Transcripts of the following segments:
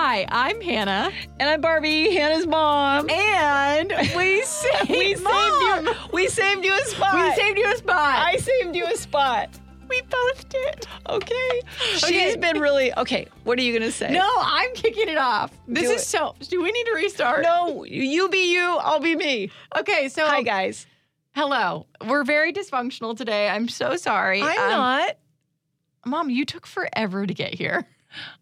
Hi, I'm Hannah. And I'm Barbie, Hannah's mom. And we saved you. We saved you a spot. I saved you a spot. We both did. Okay. She's been really... Okay, what are you going to say? No, I'm kicking it off. Do we need to restart? No, you be you, I'll be me. Okay, so... Hi, guys. Hello. We're very dysfunctional today. I'm so sorry. I'm not. Mom, you took forever to get here.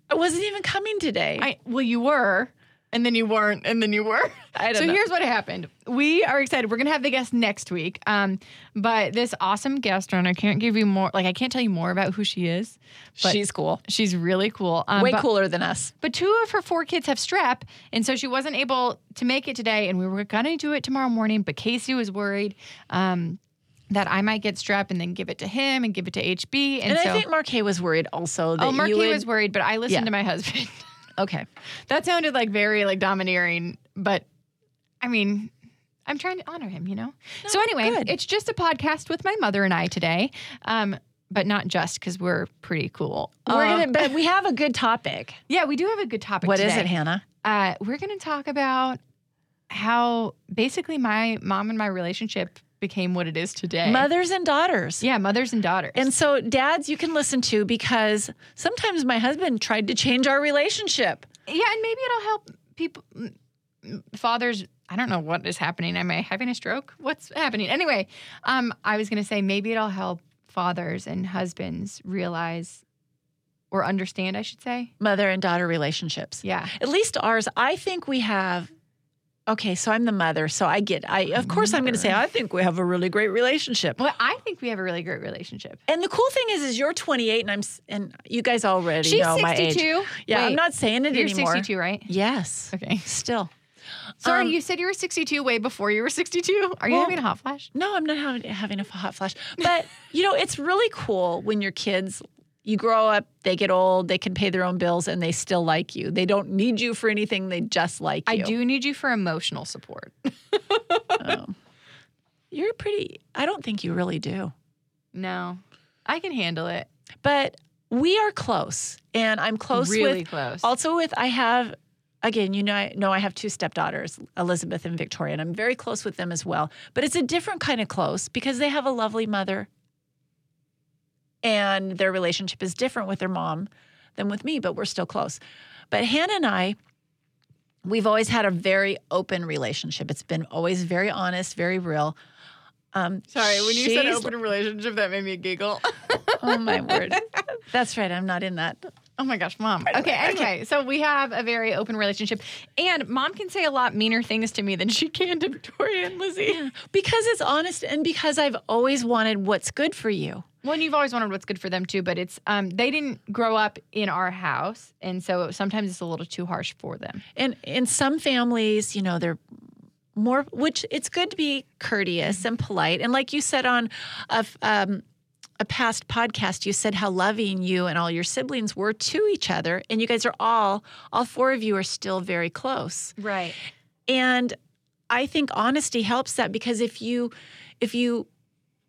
I wasn't even coming today. Well, you were, and then you weren't, and then you were. I don't know. So here's what happened. We are excited. We're going to have the guest next week. But this awesome guest, and I can't give you more. Like, I can't tell you more about who she is. But she's cool. She's really cool. Way cooler than us. But 2 of her 4 kids have strep, and so she wasn't able to make it today. And we were going to do it tomorrow morning, but Casey was worried that I might get strep and then give it to him and give it to HB. And so, I think Markay was worried also. Markay was worried, but I listened to my husband. Okay. That sounded very domineering, but I mean, I'm trying to honor him, you know? No, so anyway, It's just a podcast with my mother and I today, but not just because we're pretty cool. But we have a good topic. Yeah, we do have a good topic today. What is it, Hannah? We're going to talk about how basically my mom and my relationship became what it is today. Mothers and daughters. Yeah, mothers and daughters. And so dads, you can listen to, because sometimes my husband tried to change our relationship. Yeah, and maybe it'll help people. Fathers, I don't know what is happening. Am I having a stroke? What's happening? Anyway, I was going to say maybe it'll help fathers and husbands realize or understand, I should say. Mother and daughter relationships. Yeah. At least ours, I think we have... Okay, so I'm the mother, so I get... I'm going to say, I think we have a really great relationship. Well, I think we have a really great relationship. And the cool thing is you're 28, and you guys already know my age. She's 62. Yeah, wait, I'm not saying it anymore. You're 62, right? Yes. Okay. Still. Sorry, you said you were 62 way before you were 62. Are you having a hot flash? No, I'm not having a hot flash. But, it's really cool when your kids... You grow up, they get old, they can pay their own bills, and they still like you. They don't need you for anything. They just like you. I do need you for emotional support. You're pretty... I don't think you really do. No. I can handle it. But we are close, and I'm close really with... Really close. Also with... I have... Again, I have 2 stepdaughters, Elizabeth and Victoria, and I'm very close with them as well. But it's a different kind of close because they have a lovely mother. And their relationship is different with their mom than with me, but we're still close. But Hannah and I, we've always had a very open relationship. It's been always very honest, very real. Sorry, when you said open relationship, that made me giggle. Oh, my word. That's right. I'm not in that. Oh, my gosh, Mom. Okay, anyway, so we have a very open relationship. And Mom can say a lot meaner things to me than she can to Victoria and Lizzie. Yeah, because it's honest and because I've always wanted what's good for you. Well, and you've always wanted what's good for them, too, but it's they didn't grow up in our house, and so sometimes it's a little too harsh for them. And in some families, they're more, which it's good to be courteous and polite. And like you said on a past podcast, you said how loving you and all your siblings were to each other, and you guys are all 4 of you are still very close. Right. And I think honesty helps that, because if you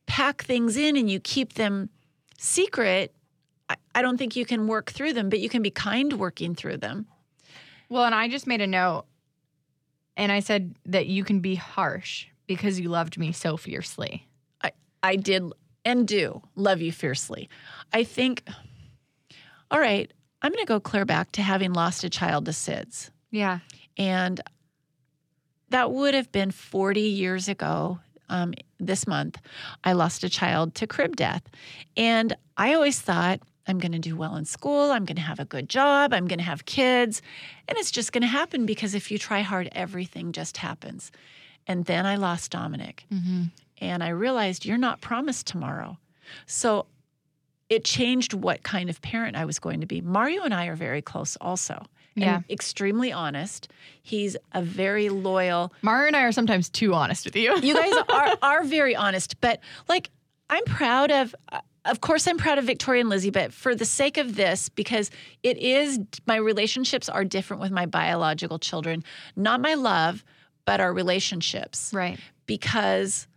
pack things in and you keep them secret, I don't think you can work through them, but you can be kind working through them. Well, and I just made a note, and I said that you can be harsh because you loved me so fiercely. I did... And do love you fiercely. I think, all right, I'm going to go clear back to having lost a child to SIDS. Yeah. And that would have been 40 years ago this month. I lost a child to crib death. And I always thought, I'm going to do well in school. I'm going to have a good job. I'm going to have kids. And it's just going to happen, because if you try hard, everything just happens. And then I lost Dominic. Mm-hmm. And I realized you're not promised tomorrow. So it changed what kind of parent I was going to be. Mario and I are very close also. Yeah. And extremely honest. He's a very loyal. Mario and I are sometimes too honest with you. You guys are very honest. But I'm proud of course I'm proud of Victoria and Lizzie, but for the sake of this, because it is, my relationships are different with my biological children. Not my love, but our relationships. Right. Because...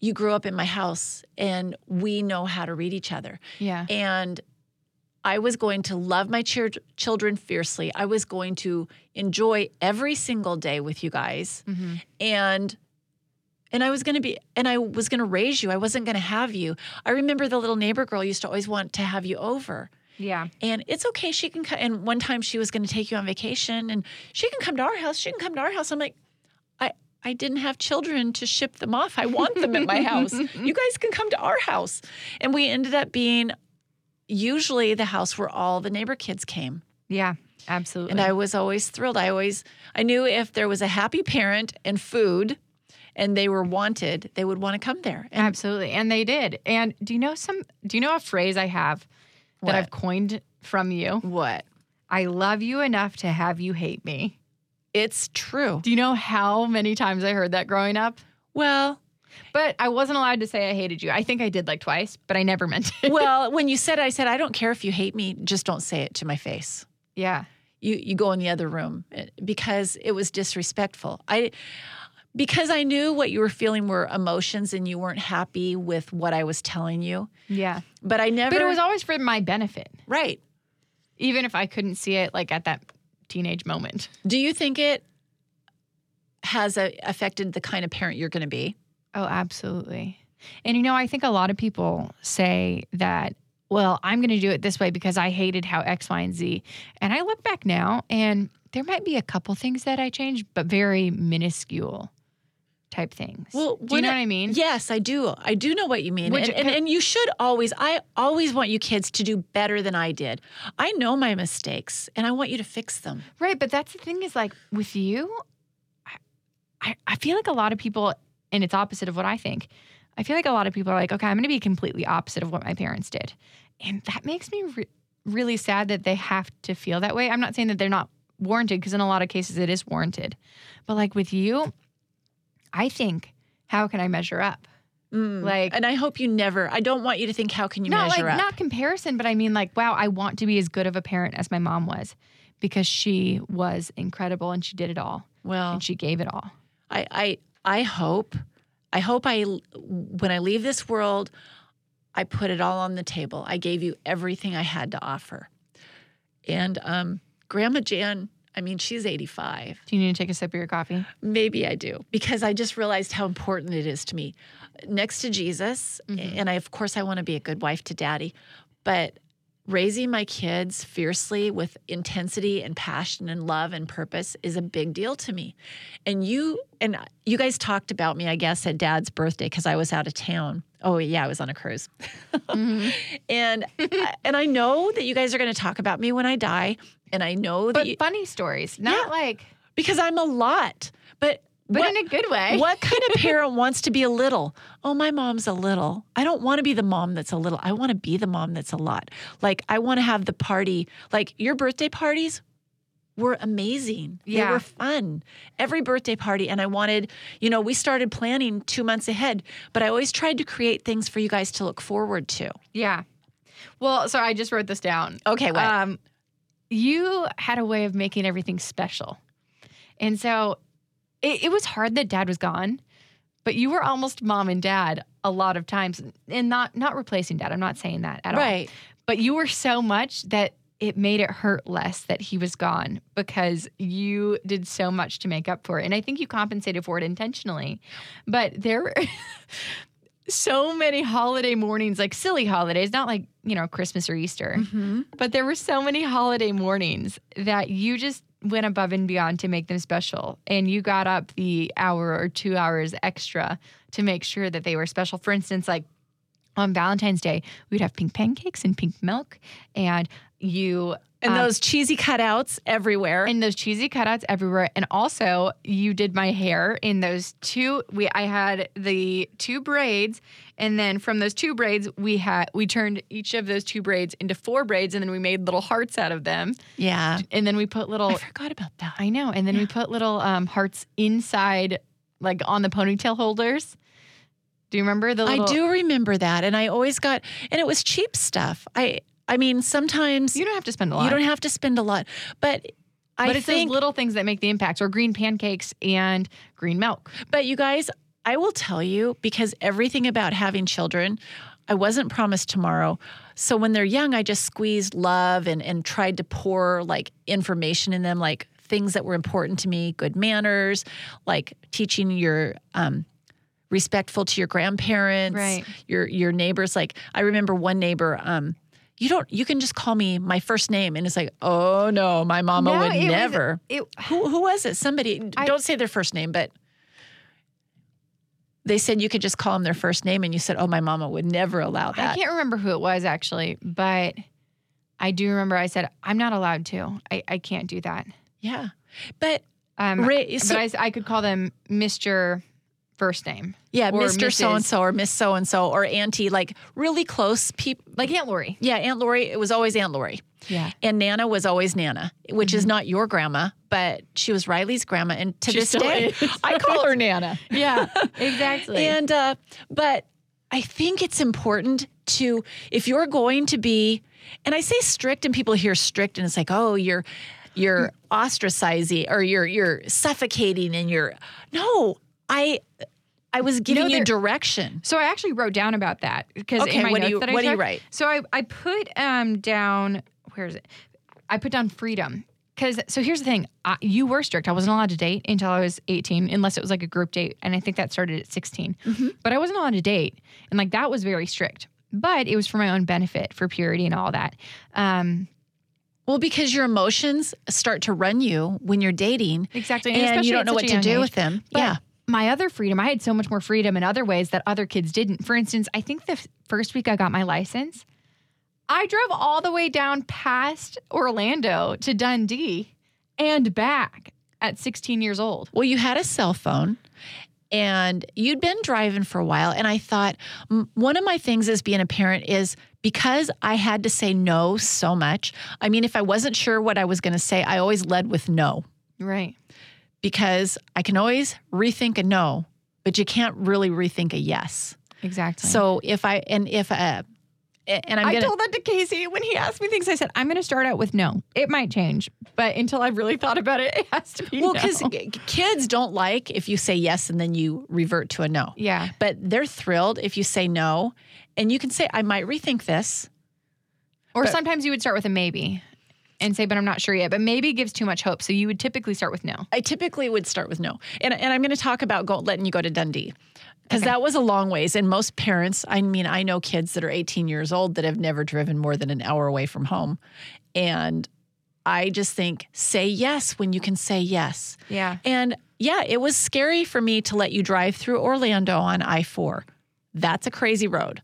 You grew up in my house, and we know how to read each other. Yeah. And I was going to love my children fiercely. I was going to enjoy every single day with you guys. Mm-hmm. And I was going to be, and I was going to raise you. I wasn't going to have you. I remember the little neighbor girl used to always want to have you over. Yeah. And it's okay. She can come. And one time she was going to take you on vacation and she can come to our house. She can come to our house. I'm like, I didn't have children to ship them off. I want them at my house. You guys can come to our house. And we ended up being usually the house where all the neighbor kids came. Yeah, absolutely. And I was always thrilled. I knew if there was a happy parent and food and they were wanted, they would want to come there. And absolutely. And they did. And do you know a phrase I have that I've coined from you? What? I love you enough to have you hate me. It's true. Do you know how many times I heard that growing up? Well, but I wasn't allowed to say I hated you. I think I did like twice, but I never meant it. Well, when you said it, I said, I don't care if you hate me. Just don't say it to my face. Yeah. You go in the other room because it was disrespectful. Because I knew what you were feeling were emotions and you weren't happy with what I was telling you. Yeah. But it was always for my benefit. Right. Even if I couldn't see it like at that teenage moment. Do you think it has affected the kind of parent you're going to be? Oh, absolutely. And, I think a lot of people say that, well, I'm going to do it this way because I hated how X, Y, and Z. And I look back now, and there might be a couple things that I changed, but very minuscule type things. Well, do you know what I mean? Yes, I do. I do know what you mean. And you should always, I always want you kids to do better than I did. I know my mistakes, and I want you to fix them. Right, but that's the thing is, like, with you, I feel like a lot of people— and it's opposite of what I think. I feel like a lot of people are like, okay, I'm going to be completely opposite of what my parents did. And that makes me really sad that they have to feel that way. I'm not saying that they're not warranted, because in a lot of cases it is warranted. But like with you, I think, how can I measure up? And I hope you never, I don't want you to think, how can you measure up? Not comparison, but I mean like, wow, I want to be as good of a parent as my mom was, because she was incredible and she did it all. Well, and she gave it all. I hope when I leave this world, I put it all on the table. I gave you everything I had to offer. And Grandma Jan, she's 85. Do you need to take a sip of your coffee? Maybe I do, because I just realized how important it is to me. Next to Jesus, mm-hmm. and of course I want to be a good wife to Daddy, but raising my kids fiercely with intensity and passion and love and purpose is a big deal to me. And you guys talked about me, I guess, at Dad's birthday because I was out of town. Oh, yeah, I was on a cruise. Mm-hmm. and I know that you guys are going to talk about me when I die. And I know that— But funny stories, not like— Because I'm a lot, But in a good way. What kind of parent wants to be a little? Oh, my mom's a little. I don't want to be the mom that's a little. I want to be the mom that's a lot. Like, I want to have the party. Like, your birthday parties were amazing. Yeah. They were fun. Every birthday party. And I wanted, we started planning 2 months ahead, but I always tried to create things for you guys to look forward to. Yeah. Well, so I just wrote this down. Okay, what? You had a way of making everything special. And so— It was hard that Dad was gone, but you were almost Mom and Dad a lot of times, and not replacing Dad. I'm not saying that at all. Right. But you were so much that it made it hurt less that he was gone, because you did so much to make up for it. And I think you compensated for it intentionally. But there were so many holiday mornings, like silly holidays, not like, Christmas or Easter. Mm-hmm. But there were so many holiday mornings that you just went above and beyond to make them special. And you got up the hour or 2 hours extra to make sure that they were special. For instance, like on Valentine's Day, we'd have pink pancakes and pink milk. And those cheesy cutouts everywhere. And also, you did my hair in those two. I had the two braids, and then from those two braids, we turned each of those two braids into four braids, and then we made little hearts out of them. Yeah. And then we put little— I forgot about that. I know. And then we put little hearts inside, like on the ponytail holders. Do you remember the little— I do remember that, and I always got— and it was cheap stuff. Sometimes— You don't have to spend a lot. You don't have to spend a lot. But it's those little things that make the impact, or green pancakes and green milk. But you guys, I will tell you, because everything about having children— I wasn't promised tomorrow. So when they're young, I just squeezed love and tried to pour like information in them, like things that were important to me, good manners, like teaching your respectful to your grandparents, right. your neighbors. Like I remember one neighbor, you can just call me my first name. And it's like, oh no, my mama would never. Who was it? Somebody, don't say their first name, but they said you could just call them their first name. And you said, oh, my mama would never allow that. I can't remember who it was actually, but I do remember I said, I'm not allowed to. I can't do that. Yeah. But, I could call them Mr. First name. Yeah, Mr. So-and-so or Miss So-and-so or Auntie, like really close people. Like Aunt Lori. Yeah, Aunt Lori. It was always Aunt Lori. Yeah. And Nana was always Nana, which mm-hmm. is not your grandma, but she was Riley's grandma. And to this day, I call her Nana. Yeah, exactly. And, but I think it's important to, if you're going to be, and I say strict and people hear strict and it's like, oh, you're ostracizing or you're suffocating and I was giving you direction. So I actually wrote down about that because in my notes that I took. Okay, what do you write? So I put down, where is it? I put down freedom. So here's the thing. You were strict. I wasn't allowed to date until I was 18, unless it was like a group date. And I think that started at 16. Mm-hmm. But I wasn't allowed to date. And like that was very strict. But it was for my own benefit, for purity and all that. Well, because your emotions start to run you when you're dating. Exactly. And you don't know what to do with them. Yeah. My other freedom, I had so much more freedom in other ways that other kids didn't. For instance, I think the first week I got my license, I drove all the way down past Orlando to Dundee and back at 16 years old. Well, you had a cell phone and you'd been driving for a while. And I thought one of my things as being a parent is because I had to say no so much. I mean, if I wasn't sure what I was going to say, I always led with no. Right. Because I can always rethink a no, but you can't really rethink a yes. Exactly. So I told that to Casey when he asked me things. I said, I'm going to start out with no. It might change, but until I've really thought about it, it has to be no. Well, because kids don't like if you say yes and then you revert to a no. Yeah. But they're thrilled if you say no. And you can say, I might rethink this. Or sometimes you would start with a maybe. And say, but I'm not sure yet. But maybe it gives too much hope. So you would typically start with no. I typically would start with no. And I'm going to talk about letting you go to Dundee. Because that was a long ways. And most parents, I mean, I know kids that are 18 years old that have never driven more than an hour away from home. And I just think, say yes when you can say yes. Yeah. And yeah, it was scary for me to let you drive through Orlando on I-4. That's a crazy road.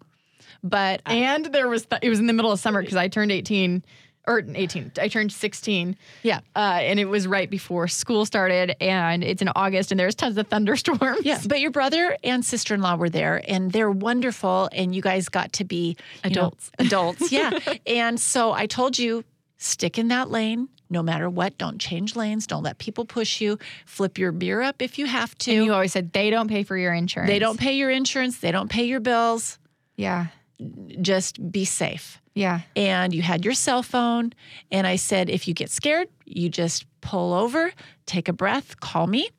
But it was in the middle of summer because I turned 18. Or 18. I turned 16. Yeah. And it was right before school started, and it's in August, and there's tons of thunderstorms. Yeah. But your brother and sister-in-law were there, and they're wonderful, and you guys got to be adults. Yeah. And so I told you, stick in that lane no matter what. Don't change lanes. Don't let people push you. Flip your beer up if you have to. And you always said, they don't pay for your insurance. They don't pay your insurance. They don't pay your bills. Yeah. Just be safe. Yeah. And you had your cell phone. And I said, if you get scared, you just pull over, take a breath, call me.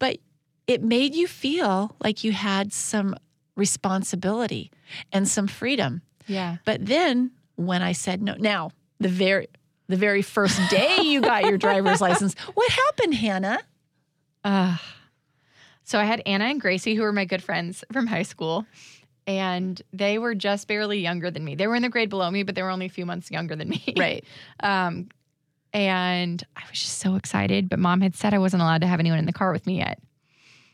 But it made you feel like you had some responsibility and some freedom. Yeah. But then when I said no, now the very first day you got your driver's license, what happened, Hannah? So I had Anna and Gracie, who were my good friends from high school. And they were just barely younger than me. They were in the grade below me, but they were only a few months younger than me. Right. And I was just so excited. But Mom had said I wasn't allowed to have anyone in the car with me yet.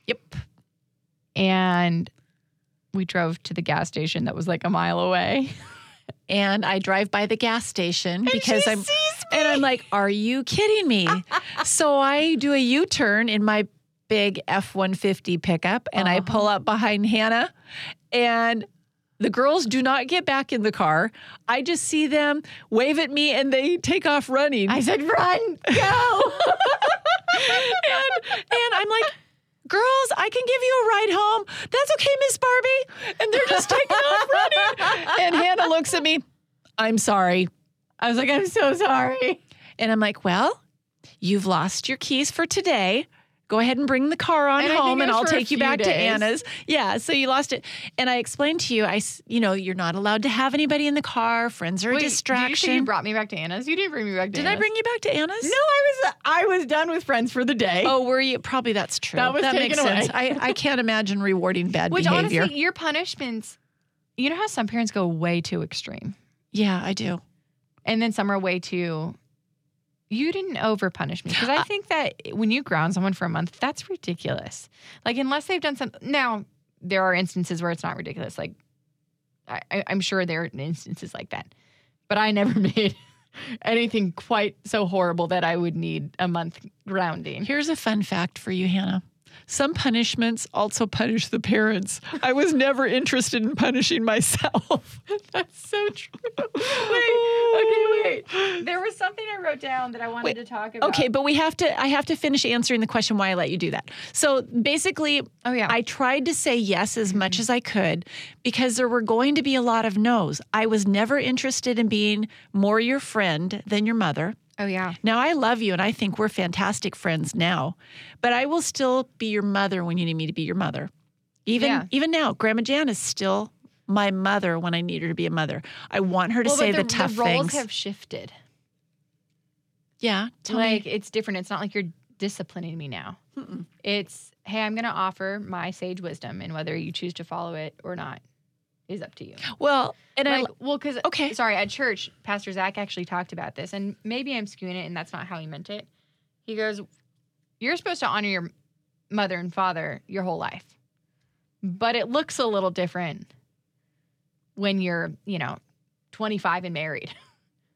Yep. And we drove to the gas station that was like a mile away. And I drive by the gas station because she sees me. And I'm like, are you kidding me? So I do a U-turn in my big F-150 pickup, and I pull up behind Hannah, and the girls do not get back in the car. I just see them wave at me, and they take off running. I said, run, go. and I'm like, girls, I can give you a ride home. That's okay, Miss Barbie. And they're just taking off running. And Hannah looks at me, I'm sorry. I was like, I'm so sorry. And I'm like, well, you've lost your keys for today. go ahead and bring the car on home and I'll take you back to Anna's. Yeah. So you lost it. And I explained to you, you're not allowed to have anybody in the car. Friends are a distraction. Did you say you brought me back to Anna's? You didn't bring me back to Anna's. Did I bring you back to Anna's? No, I was done with friends for the day. Oh, were you? Probably that's true. That makes sense. I can't imagine rewarding bad behavior. Honestly, your punishments, you know how some parents go way too extreme? Yeah, I do. And then some are way too... You didn't over-punish me. Because I think that when you ground someone for a month, that's ridiculous. Like, unless they've done something. Now, there are instances where it's not ridiculous. Like, I'm sure there are instances like that. But I never made anything quite so horrible that I would need a month grounding. Here's a fun fact for you, Hannah. Some punishments also punish the parents. I was never interested in punishing myself. That's so true. Wait. There was something I wrote down that I wanted to talk about. Okay, but I have to finish answering the question why I let you do that. So basically, I tried to say yes as much as I could because there were going to be a lot of no's. I was never interested in being more your friend than your mother. Oh, yeah. Now, I love you, and I think we're fantastic friends now, but I will still be your mother when you need me to be your mother. Even now, Grandma Jan is still my mother when I need her to be a mother. I want her to say the tough things. The roles have shifted. Yeah. Tell me. It's different. It's not like you're disciplining me now. Mm-mm. It's, hey, I'm going to offer my sage wisdom, and whether you choose to follow it or not is up to you. Well, and at church, Pastor Zach actually talked about this, and maybe I'm skewing it, and that's not how he meant it. He goes, you're supposed to honor your mother and father your whole life, but it looks a little different when you're, 25 and married.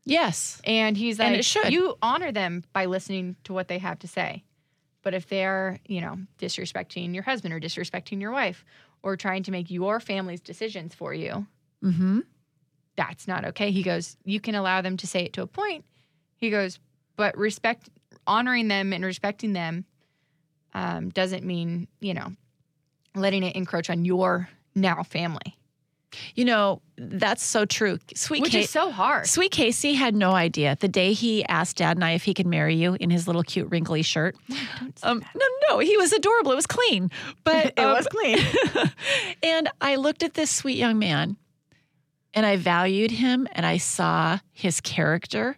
Yes. And he's like, and it should. You honor them by listening to what they have to say. But if they're, disrespecting your husband or disrespecting your wife or trying to make your family's decisions for you, mm-hmm. that's not okay. He goes, you can allow them to say it to a point. He goes, but honoring them and respecting them doesn't mean, letting it encroach on your now family. That's so true. Which is so hard. Sweet Casey had no idea. The day he asked Dad and I if he could marry you in his little cute wrinkly shirt. No, he was adorable. It was clean. But it was clean. And I looked at this sweet young man and I valued him and I saw his character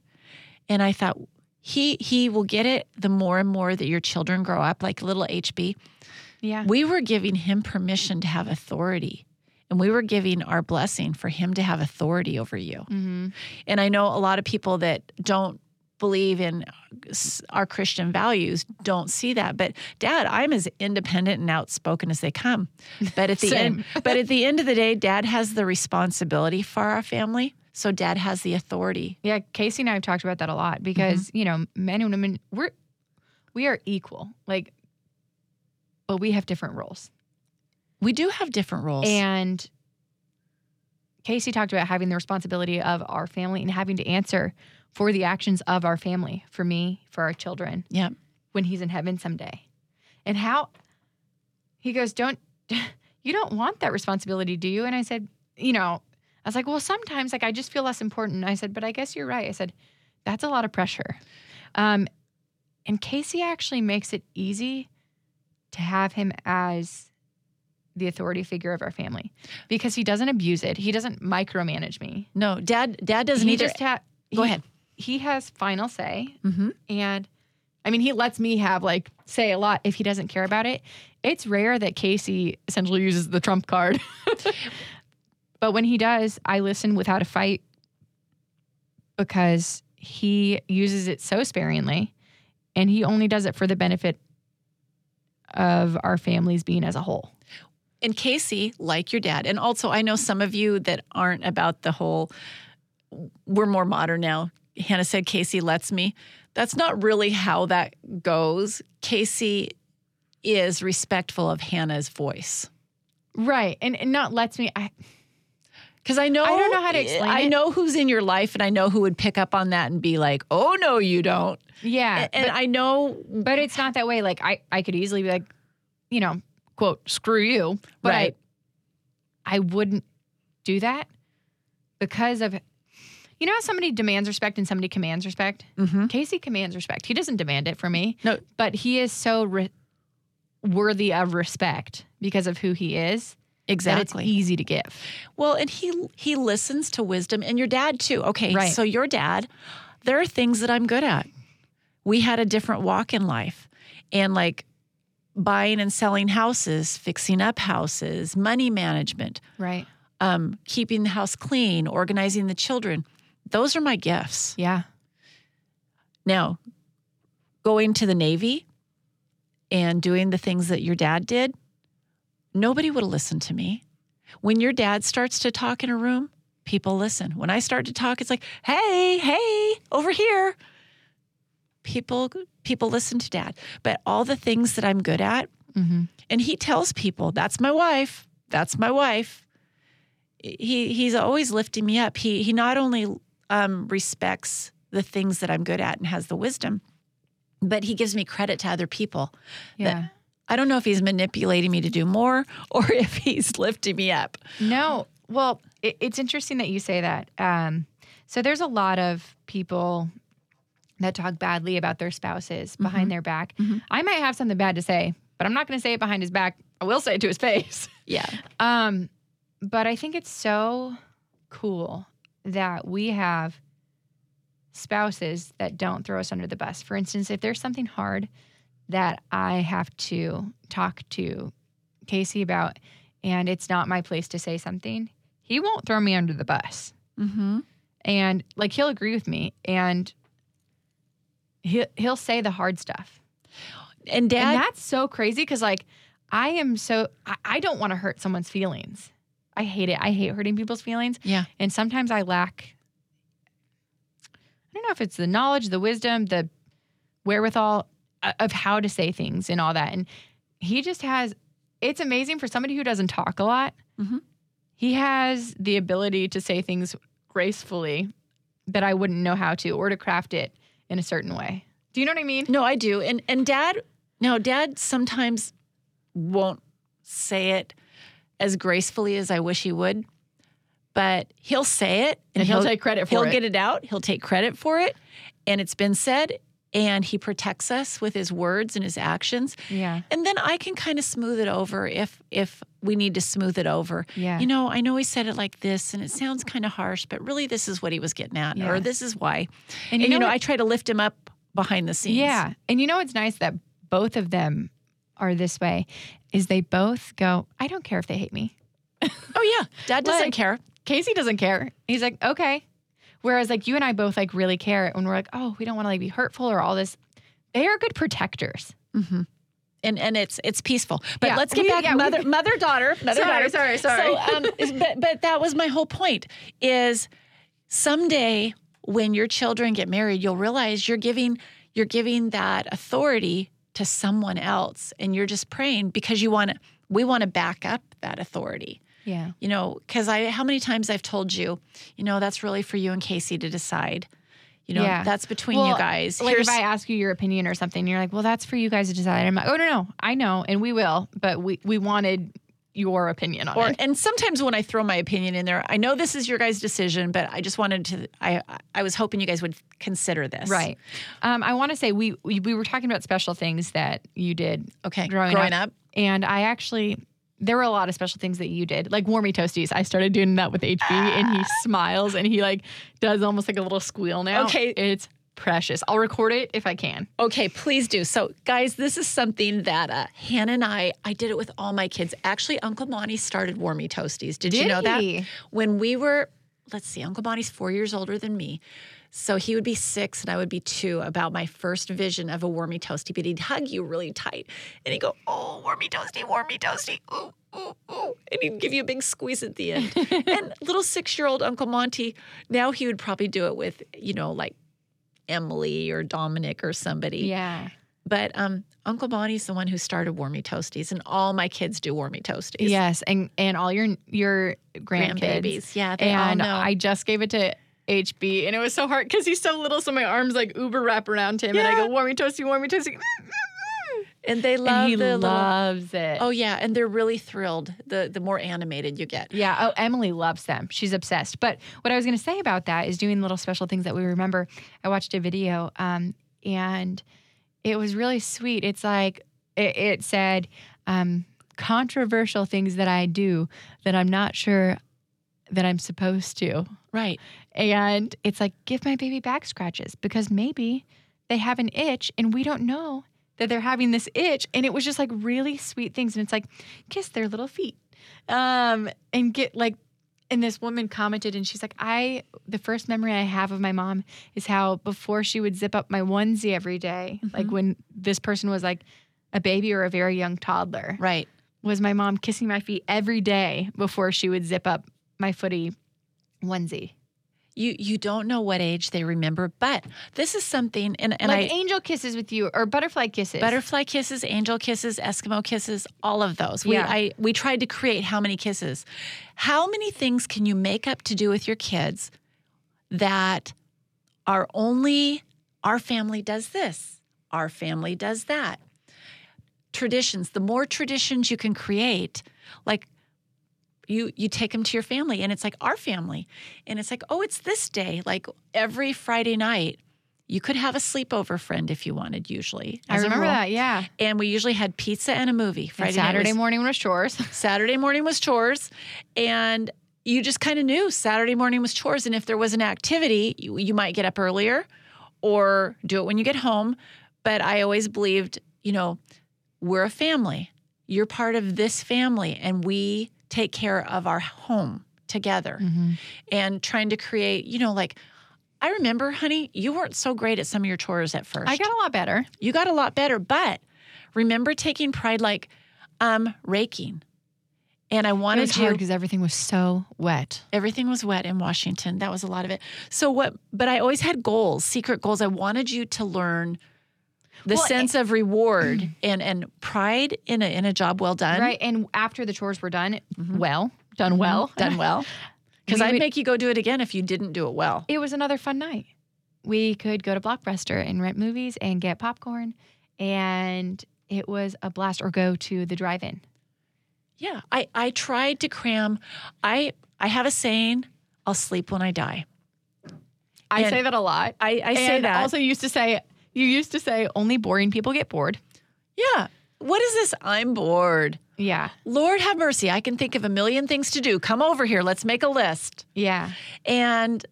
and I thought he will get it the more and more that your children grow up, like little HB. Yeah. We were giving him permission to have authority. And we were giving our blessing for him to have authority over you. Mm-hmm. And I know a lot of people that don't believe in our Christian values don't see that. But Dad, I'm as independent and outspoken as they come. But at the end, of the day, Dad has the responsibility for our family. So Dad has the authority. Yeah, Casey and I have talked about that a lot because mm-hmm. Men and women we are equal. Like, but we have different roles. We do have different roles. And Casey talked about having the responsibility of our family and having to answer for the actions of our family, for me, for our children. Yeah. When he's in heaven someday. And how he goes, you don't want that responsibility, do you? And I said, I was like, well, sometimes I just feel less important. I said, but I guess you're right. I said, that's a lot of pressure. And Casey actually makes it easy to have him as the authority figure of our family because he doesn't abuse it. He doesn't micromanage me. No, Dad doesn't either. Go ahead. He has final say. Mm-hmm. And he lets me have say a lot if he doesn't care about it. It's rare that Casey essentially uses the trump card. But when he does, I listen without a fight because he uses it so sparingly and he only does it for the benefit of our families being as a whole. And Casey, like your dad, and also I know some of you that aren't about the whole, we're more modern now. Hannah said, Casey lets me. That's not really how that goes. Casey is respectful of Hannah's voice. Right. And not lets me. Because I don't know how to explain it. I know who's in your life, and I know who would pick up on that and be like, oh, no, you don't. Yeah. And I know. But it's not that way. Like, I could easily be like, quote, screw you. But right. I wouldn't do that because of, how somebody demands respect and somebody commands respect? Mm-hmm. Casey commands respect. He doesn't demand it from me. No. But he is so worthy of respect because of who he is. Exactly. That it's easy to give. Well, and he listens to wisdom, and your dad too. Okay, right. So your dad, there are things that I'm good at. We had a different walk in life, and like buying and selling houses, fixing up houses, money management, right? Keeping the house clean, organizing the children. Those are my gifts. Yeah. Now, going to the Navy and doing the things that your dad did, nobody would listen to me. When your dad starts to talk in a room, people listen. When I start to talk, it's like, hey, over here. People listen to dad. But all the things that I'm good at, mm-hmm. and he tells people, that's my wife. He's always lifting me up. He not only respects the things that I'm good at and has the wisdom, but he gives me credit to other people. Yeah. That, I don't know if he's manipulating me to do more or if he's lifting me up. No. Well, it's interesting that you say that. So there's a lot of people that talk badly about their spouses behind mm-hmm. their back. Mm-hmm. I might have something bad to say, but I'm not going to say it behind his back. I will say it to his face. Yeah. But I think it's so cool that we have spouses that don't throw us under the bus. For instance, if there's something hard that I have to talk to Casey about, and it's not my place to say something, he won't throw me under the bus. Mm-hmm. And, like, he'll agree with me, and he'll say the hard stuff. And Dad— and that's so crazy because, like, I don't want to hurt someone's feelings. I hate it. I hate hurting people's feelings. Yeah. And sometimes I lack, I don't know if it's the knowledge, the wisdom, the wherewithal— of how to say things and all that. And he just has, it's amazing for somebody who doesn't talk a lot. Mm-hmm. He has the ability to say things gracefully that I wouldn't know how to, or to craft it in a certain way. Do you know what I mean? No, I do. And dad sometimes won't say it as gracefully as I wish he would, but he'll say it and he'll take credit for it. He'll get it out. He'll take credit for it. And it's been said. And he protects us with his words and his actions. Yeah. And then I can kind of smooth it over if we need to smooth it over. Yeah. You know, I know he said it like this, and it sounds kind of harsh, but really this is what he was getting at, yeah. or this is why. And you know, I try to lift him up behind the scenes. Yeah. And you know it's nice that both of them are this way, is they both go, I don't care if they hate me. Oh, yeah. Dad doesn't care. Casey doesn't care. He's like, okay. Whereas, like, you and I both, like, really care when we're like, oh, we don't want to, like, be hurtful or all this. They are good protectors. Mm-hmm. And it's peaceful. But yeah, let's get back mother-daughter. Sorry. So, but that was my whole point, is someday when your children get married, you'll realize you're giving that authority to someone else. And you're just praying because we want to back up that authority. Yeah. You know, because how many times I've told you, you know, that's really for you and Casey to decide. You know, yeah. That's between you guys. Like if I ask you your opinion or something, you're like, well, that's for you guys to decide. I'm like, oh, no, I know, and we will, but we wanted your opinion on it. And sometimes when I throw my opinion in there, I know this is your guys' decision, but I just wanted to, I was hoping you guys would consider this. Right. I want to say we were talking about special things that you did growing up. And I actually... there were a lot of special things that you did, like Warmy Toasties. I started doing that with HB, and he smiles, and he, like, does almost like a little squeal now. Okay. It's precious. I'll record it if I can. Okay, please do. So, guys, this is something that Hannah and I did it with all my kids. Actually, Uncle Monty started Warmy Toasties. Did you know that? When we were, let's see, Uncle Monty's 4 years older than me. So he would be 6 and I would be 2 about my first vision of a Warmy Toasty, but he'd hug you really tight. And he'd go, oh, Warmy Toasty, ooh, ooh, ooh. And he'd give you a big squeeze at the end. And little 6-year-old Uncle Monty, now he would probably do it with, you know, like Emily or Dominic or somebody. Yeah. But Uncle Monty's the one who started Warmy Toasties, and all my kids do Warmy Toasties. Yes, and all your grandbabies. Yeah, they all know. And I just gave it to HB, and it was so hard because he's so little, so my arms like Uber wrap around him, yeah. And I go, Warmy Toasty, and they love it. He loves it. Oh yeah, and they're really thrilled. The more animated you get, yeah. Oh, Emily loves them; she's obsessed. But what I was going to say about that is doing little special things that we remember. I watched a video, and it was really sweet. It's like it said controversial things that I do that I'm not sure that I'm supposed to. Right. And it's like, give my baby back scratches because maybe they have an itch and we don't know that they're having this itch. And it was just like really sweet things. And it's like, kiss their little feet. And get like, and this woman commented and she's like, the first memory I have of my mom is how before she would zip up my onesie every day, mm-hmm. like when this person was like a baby or a very young toddler. Right. Was my mom kissing my feet every day before she would zip up my footy onesie. You don't know what age they remember, but this is something. And like angel kisses with you or butterfly kisses. Butterfly kisses, angel kisses, Eskimo kisses, all of those. Yeah. We tried to create how many kisses. How many things can you make up to do with your kids that are only our family does this, our family does that? Traditions. The more traditions you can create, like you take them to your family, and it's like our family. And it's like, oh, it's this day. Like every Friday night, you could have a sleepover friend if you wanted, usually. I remember that, yeah. And we usually had pizza and a movie. Saturday morning was chores. And you just kind of knew Saturday morning was chores. And if there was an activity, you might get up earlier or do it when you get home. But I always believed, we're a family. You're part of this family, and we take care of our home together. Mm-hmm. And trying to create, I remember, honey, you weren't so great at some of your chores at first. I got a lot better. You got a lot better, but remember taking pride, like raking. And I wanted to. It was hard because everything was so wet. Everything was wet in Washington. That was a lot of it. But I always had goals, secret goals. I wanted you to learn sense of reward and pride in a job well done. Right. And after the chores were done, mm-hmm. Done well. Because I'd make you go do it again if you didn't do it well. It was another fun night. We could go to Blockbuster and rent movies and get popcorn. And it was a blast, or go to the drive-in. Yeah. I tried to cram. I have a saying, I'll sleep when I die. I say that a lot. I say that. I also used to say only boring people get bored. Yeah. What is this? I'm bored. Yeah. Lord have mercy. I can think of a million things to do. Come over here. Let's make a list. Yeah. And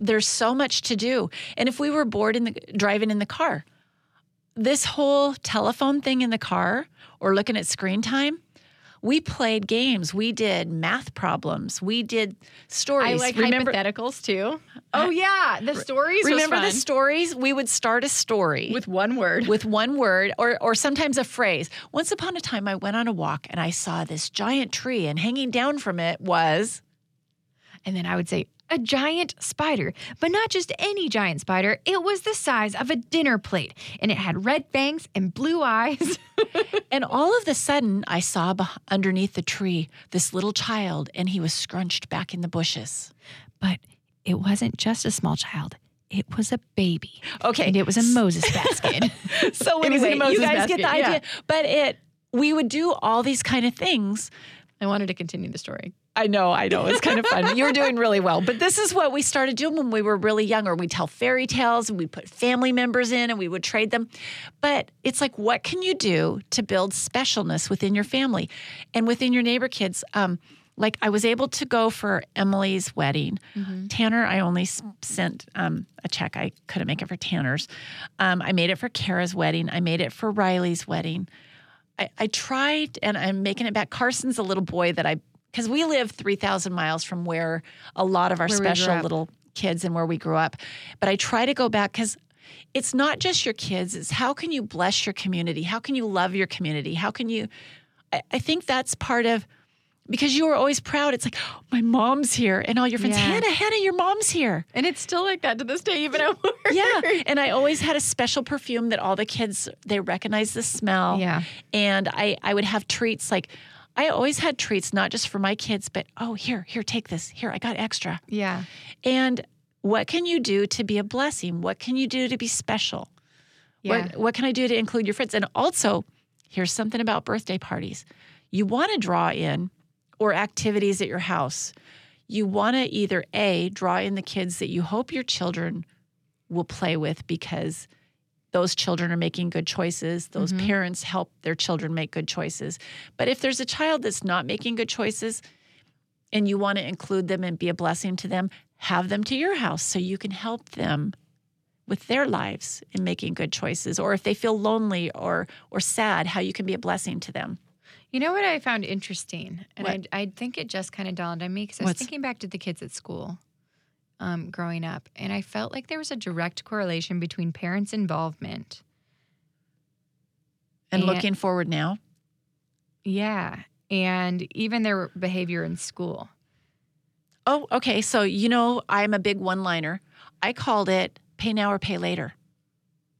there's so much to do. And if we were bored driving in the car, this whole telephone thing in the car or looking at screen time, we played games. We did math problems. We did stories. I like hypotheticals too. Oh yeah, the stories. Remember the stories? We would start a story with one word. With one word, or sometimes a phrase. Once upon a time, I went on a walk and I saw this giant tree, and hanging down from it was, and then I would say, a giant spider, but not just any giant spider. It was the size of a dinner plate, and it had red fangs and blue eyes. And all of a sudden, I saw underneath the tree this little child, and he was scrunched back in the bushes. But it wasn't just a small child. It was a baby. Okay. And it was a Moses basket. So anyway, you guys get the idea. Yeah. But we would do all these kind of things. I wanted to continue the story. I know. It's kind of fun. You're doing really well. But this is what we started doing when we were really younger. We'd tell fairy tales, and we'd put family members in, and we would trade them. But it's like, what can you do to build specialness within your family and within your neighbor kids? Like I was able to go for Emily's wedding. Mm-hmm. Tanner, I only sent a check. I couldn't make it for Tanner's. I made it for Kara's wedding. I made it for Riley's wedding. I tried, and I'm making it back. Carson's a little boy because we live 3,000 miles from where a lot of our special little kids and where we grew up. But I try to go back because it's not just your kids. It's how can you bless your community? How can you love your community? How can you – I think that's part of – because you were always proud. It's like, oh, my mom's here. And all your friends, yeah. Hannah, your mom's here. And it's still like that to this day, even at work. Yeah. And I always had a special perfume that all the kids, they recognize the smell. Yeah. And I would have treats like – I always had treats, not just for my kids, but, oh, here, take this. Here, I got extra. Yeah. And what can you do to be a blessing? What can you do to be special? Yeah. What can I do to include your friends? And also, here's something about birthday parties. You want to draw in, or activities at your house. You want to either, A, draw in the kids that you hope your children will play with because those children are making good choices. Those mm-hmm. parents help their children make good choices. But if there's a child that's not making good choices and you want to include them and be a blessing to them, have them to your house so you can help them with their lives in making good choices. Or if they feel lonely or sad, how you can be a blessing to them. You know what I found interesting? And I think it just kind of dawned on me because I was thinking back to the kids at school growing up. And I felt like there was a direct correlation between parents' involvement. And looking forward now? Yeah. And even their behavior in school. Oh, okay. So, you know, I'm a big one-liner. I called it pay now or pay later.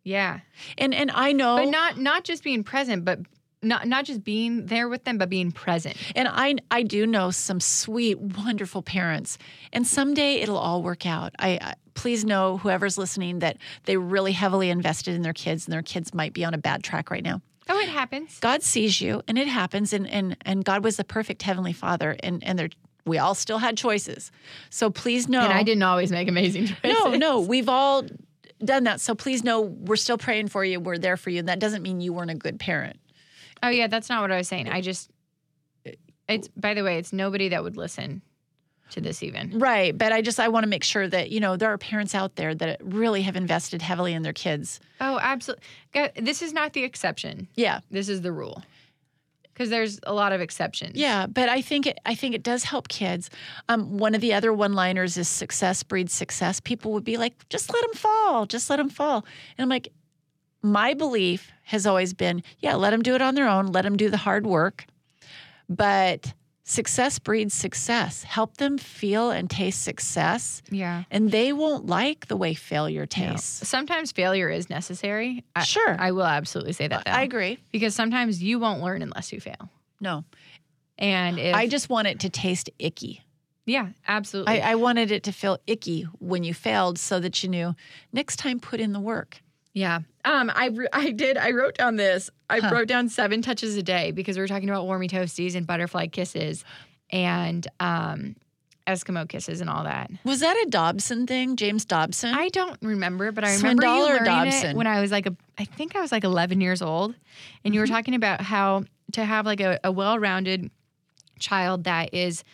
Yeah. And I know. But not just being present, but not just being there with them, but being present. And I do know some sweet, wonderful parents. And someday it'll all work out. I please know, whoever's listening, that they really heavily invested in their kids, and their kids might be on a bad track right now. Oh, it happens. God sees you, and it happens. And God was the perfect Heavenly Father, and they're we all still had choices. So please know. And I didn't always make amazing choices. No. We've all done that. So please know we're still praying for you. We're there for you. And that doesn't mean you weren't a good parent. Oh, yeah. That's not what I was saying. By the way, it's nobody that would listen to this even. Right. But I want to make sure that, you know, there are parents out there that really have invested heavily in their kids. Oh, absolutely. This is not the exception. Yeah. This is the rule. Because there's a lot of exceptions. Yeah, but I think it does help kids. One of the other one-liners is success breeds success. People would be like, just let them fall. Just let them fall. And I'm like, my belief has always been, yeah, let them do it on their own. Let them do the hard work. But success breeds success. Help them feel and taste success. Yeah. And they won't like the way failure tastes. No. Sometimes failure is necessary. Sure. I will absolutely say that, though. I agree. Because sometimes you won't learn unless you fail. No. And I just want it to taste icky. Yeah, absolutely. I wanted it to feel icky when you failed so that you knew next time put in the work. Yeah. I wrote down this. I wrote down 7 touches a day because we were talking about warmy toasties and butterfly kisses and Eskimo kisses and all that. Was that a Dobson thing? James Dobson? I don't remember, but I remember Swindoll you learning it when I was I think I was 11 years old. And you were talking about how to have a well-rounded child that is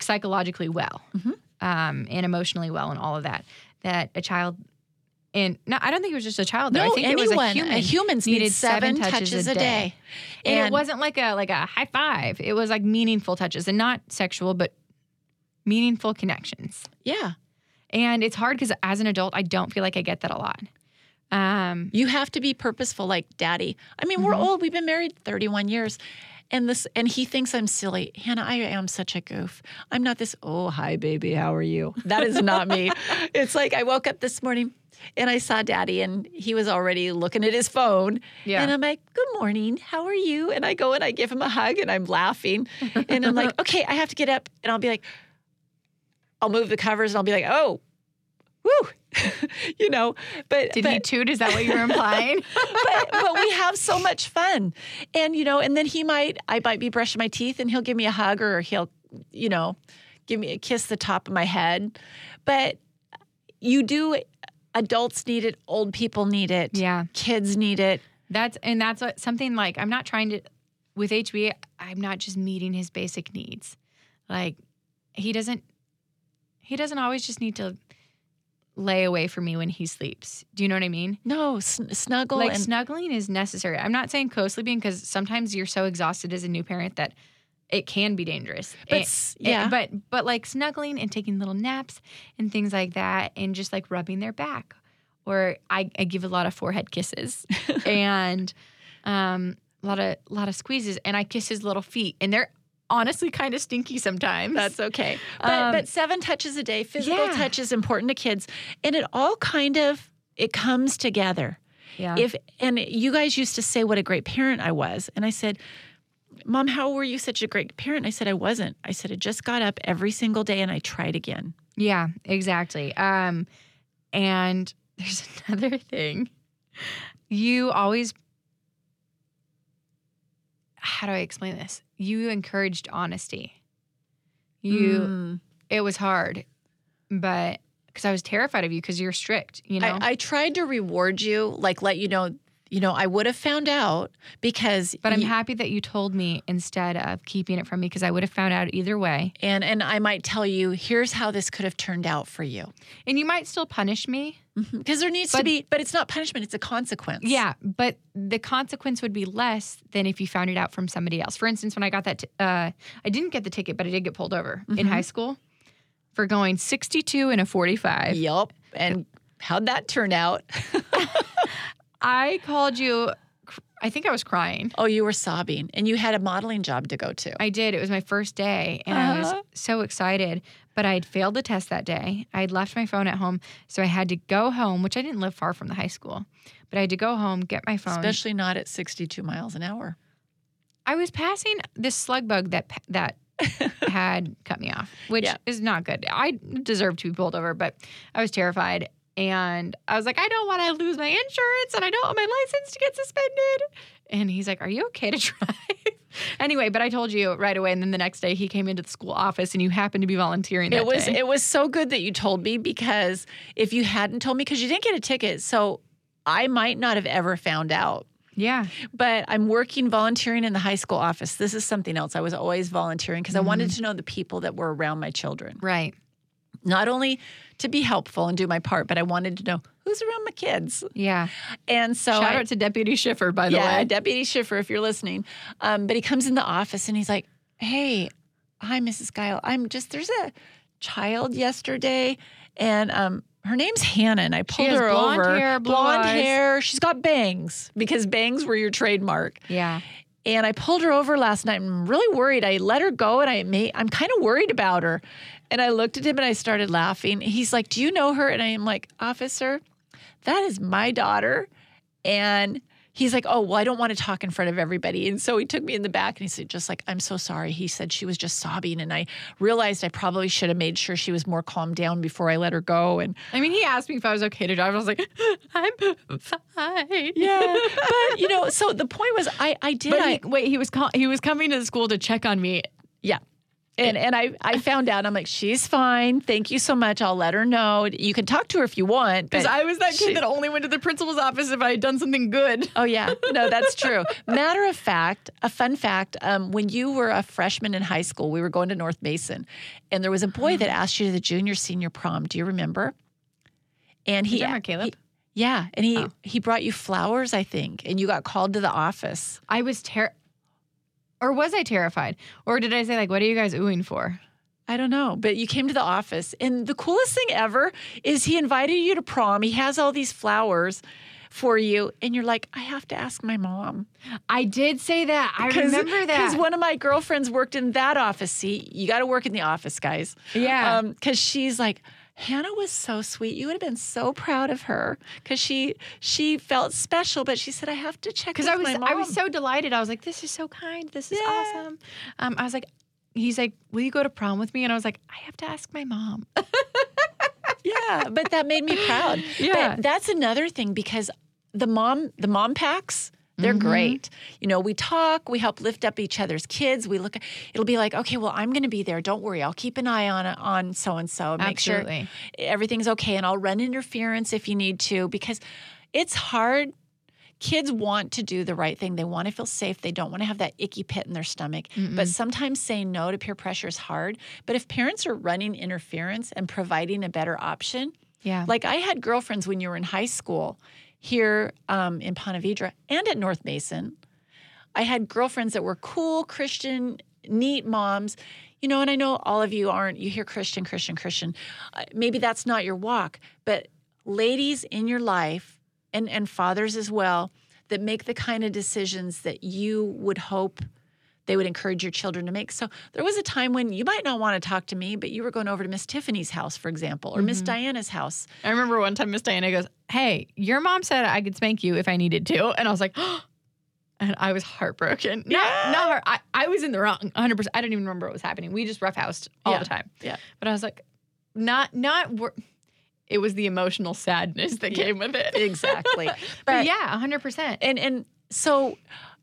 psychologically well and emotionally well and all of that, that a child... And no, I don't think it was just a child, though. No, I think anyone, it was a human. Humans needed 7 touches a day. And it wasn't like a high five. It was meaningful touches and not sexual, but meaningful connections. Yeah. And it's hard because as an adult, I don't feel like I get that a lot. You have to be purposeful like Daddy. I mean, we're old. We've been married 31 years. And he thinks I'm silly. Hannah, I am such a goof. I'm not this, oh, hi, baby, how are you? That is not me. It's like I woke up this morning and I saw Daddy and he was already looking at his phone. Yeah. And I'm like, good morning, how are you? And I go and I give him a hug and I'm laughing. And I'm like, okay, I have to get up. And I'll be like, I'll move the covers and I'll be like, oh, woo. You know, but did he toot? Is that what you were implying? but we have so much fun, and you know, and then I might be brushing my teeth, and he'll give me a hug, or he'll, you know, give me a kiss the top of my head. But you do, adults need it, old people need it, yeah, kids need it. That's something I'm not trying to with HB. I'm not just meeting his basic needs. He doesn't always just need to lay away for me when he sleeps. Do you know what I mean? No, snuggle. Snuggling is necessary. I'm not saying co-sleeping because sometimes you're so exhausted as a new parent that it can be dangerous. But snuggling and taking little naps and things like that and just rubbing their back. Or I give a lot of forehead kisses and a lot of squeezes, and I kiss his little feet, and they're honestly kind of stinky sometimes. That's okay. But 7 touches a day, physical touch is important to kids. And it all it comes together. Yeah. And you guys used to say what a great parent I was. And I said, Mom, how were you such a great parent? And I said, I wasn't. I said, I just got up every single day and I tried again. Yeah, exactly. And there's another thing. You always, how do I explain this? You encouraged honesty. It was hard, but because I was terrified of you because you're strict, you know? I tried to reward you, like let you know, I would have found out because— But I'm happy that you told me instead of keeping it from me because I would have found out either way. And I might tell you, here's how this could have turned out for you. And you might still punish me. Because there needs to be, but it's not punishment, it's a consequence. Yeah, but the consequence would be less than if you found it out from somebody else. For instance, when I got that, I didn't get the ticket, but I did get pulled over in high school for going 62 in a 45. Yep, and how'd that turn out? I called you, I think I was crying. Oh, you were sobbing, and you had a modeling job to go to. I did, it was my first day, and I was so excited. But I'd failed the test that day. I'd left my phone at home, so I had to go home, which I didn't live far from the high school. But I had to go home, get my phone. Especially not at 62 miles an hour. I was passing this slug bug that had cut me off, which is not good. I deserved to be pulled over, but I was terrified. And I was like, I don't want to lose my insurance, and I don't want my license to get suspended. And he's like, are you okay to drive? Anyway, but I told you right away, and then the next day he came into the school office, and you happened to be volunteering that day. It was so good that you told me, because if you hadn't told me, because you didn't get a ticket, so I might not have ever found out. Yeah. But I'm volunteering in the high school office. This is something else. I was always volunteering because I wanted to know the people that were around my children. Right. Not only to be helpful and do my part, but I wanted to know who's around my kids. Yeah. And so shout out to Deputy Schiffer, by the way. Yeah, Deputy Schiffer, if you're listening. But he comes in the office and he's like, hey, hi, Mrs. Guile. There's a child yesterday and her name's Hannah, and I pulled her over. Blonde hair. She's got bangs because bangs were your trademark. Yeah. And I pulled her over last night. I'm really worried. I let her go, and I'm kind of worried about her. And I looked at him, and I started laughing. He's like, do you know her? And I am like, officer, that is my daughter. And he's like, oh, well, I don't want to talk in front of everybody. And so he took me in the back, and he said, just like, I'm so sorry. He said she was just sobbing, and I realized I probably should have made sure she was more calmed down before I let her go. And I mean, he asked me if I was okay to drive. I was like, I'm fine. Yeah. But, you know, so the point was I did. But he was coming to the school to check on me. Yeah. And I found out, I'm like, she's fine. Thank you so much. I'll let her know. You can talk to her if you want. Because I was that kid that only went to the principal's office if I had done something good. Oh, yeah. No, that's true. Matter of fact, a fun fact, when you were a freshman in high school, we were going to North Mason. And there was a boy that asked you to the junior senior prom. Do you remember? And he— remember Caleb? He brought you flowers, I think. And you got called to the office. I was terrified. Or was I terrified? Or did I say, like, what are you guys oohing for? I don't know. But you came to the office. And the coolest thing ever is he invited you to prom. He has all these flowers for you. And you're like, I have to ask my mom. I did say that. I remember that. Because one of my girlfriends worked in that office. See, you got to work in the office, guys. Yeah. Because she's like, Hannah was so sweet. You would have been so proud of her because she felt special. But she said, I have to check with my mom. I was so delighted. I was like, this is so kind. This is awesome. I was like, he's like, will you go to prom with me? And I was like, I have to ask my mom. Yeah, but that made me proud. Yeah. But that's another thing because the mom packs, they're great. You know, we talk, we help lift up each other's kids. We look, it'll be like, okay, well, I'm going to be there. Don't worry. I'll keep an eye on so-and-so and make sure everything's okay. And I'll run interference if you need to, because it's hard. Kids want to do the right thing. They want to feel safe. They don't want to have that icky pit in their stomach. Mm-mm. But sometimes saying no to peer pressure is hard. But if parents are running interference and providing a better option, like I had girlfriends when you were in high school here in Pontevedra and at North Mason. I had girlfriends that were cool, Christian, neat moms, you know, and I know all of you aren't, you hear Christian. Maybe that's not your walk, but ladies in your life and fathers as well that make the kind of decisions that you would hope they would encourage your children to make. So there was a time when you might not want to talk to me, but you were going over to Miss Tiffany's house, for example, or Miss Diana's house. I remember one time Miss Diana goes, hey, your mom said I could spank you if I needed to. And I was like, oh, and I was heartbroken. Yeah. Not her. I was in the wrong 100%. I don't even remember what was happening. We just roughhoused all the time. Yeah. But I was like, it was the emotional sadness that came with it. Exactly. But yeah, 100%. And so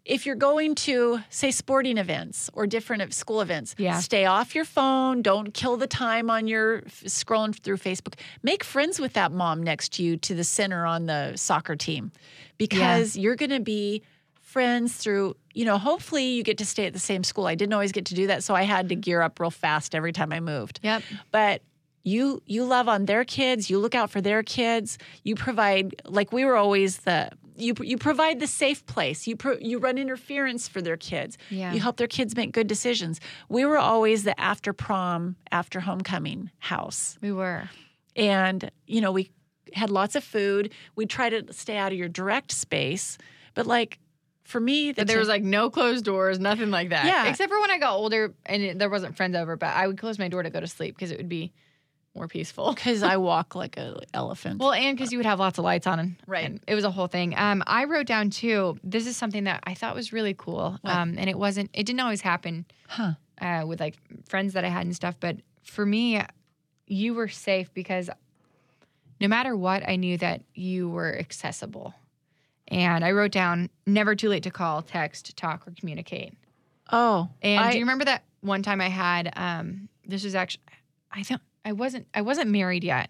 if you're going to, say, sporting events or different school events, stay off your phone. Don't kill the time on your scrolling through Facebook. Make friends with that mom next to you to the center on the soccer team, because you're going to be friends through, you know, hopefully you get to stay at the same school. I didn't always get to do that, so I had to gear up real fast every time I moved. Yep. But you love on their kids. You look out for their kids. You provide, like we were always the— You provide the safe place. You run interference for their kids. Yeah. You help their kids make good decisions. We were always the after prom, after homecoming house. We were. And, you know, we had lots of food. We try to stay out of your direct space. But, like, for me— But there was, like, no closed doors, nothing like that. Yeah. Except for when I got older and there wasn't friends over, but I would close my door to go to sleep because it would be more peaceful. Because I walk like an elephant. Well, and because you would have lots of lights on. And it was a whole thing. I wrote down, too, this is something that I thought was really cool. And it didn't always happen with, like, friends that I had and stuff. But for me, you were safe because no matter what, I knew that you were accessible. And I wrote down, never too late to call, text, talk, or communicate. Oh. And do you remember that one time I had, this was actually, I wasn't married yet.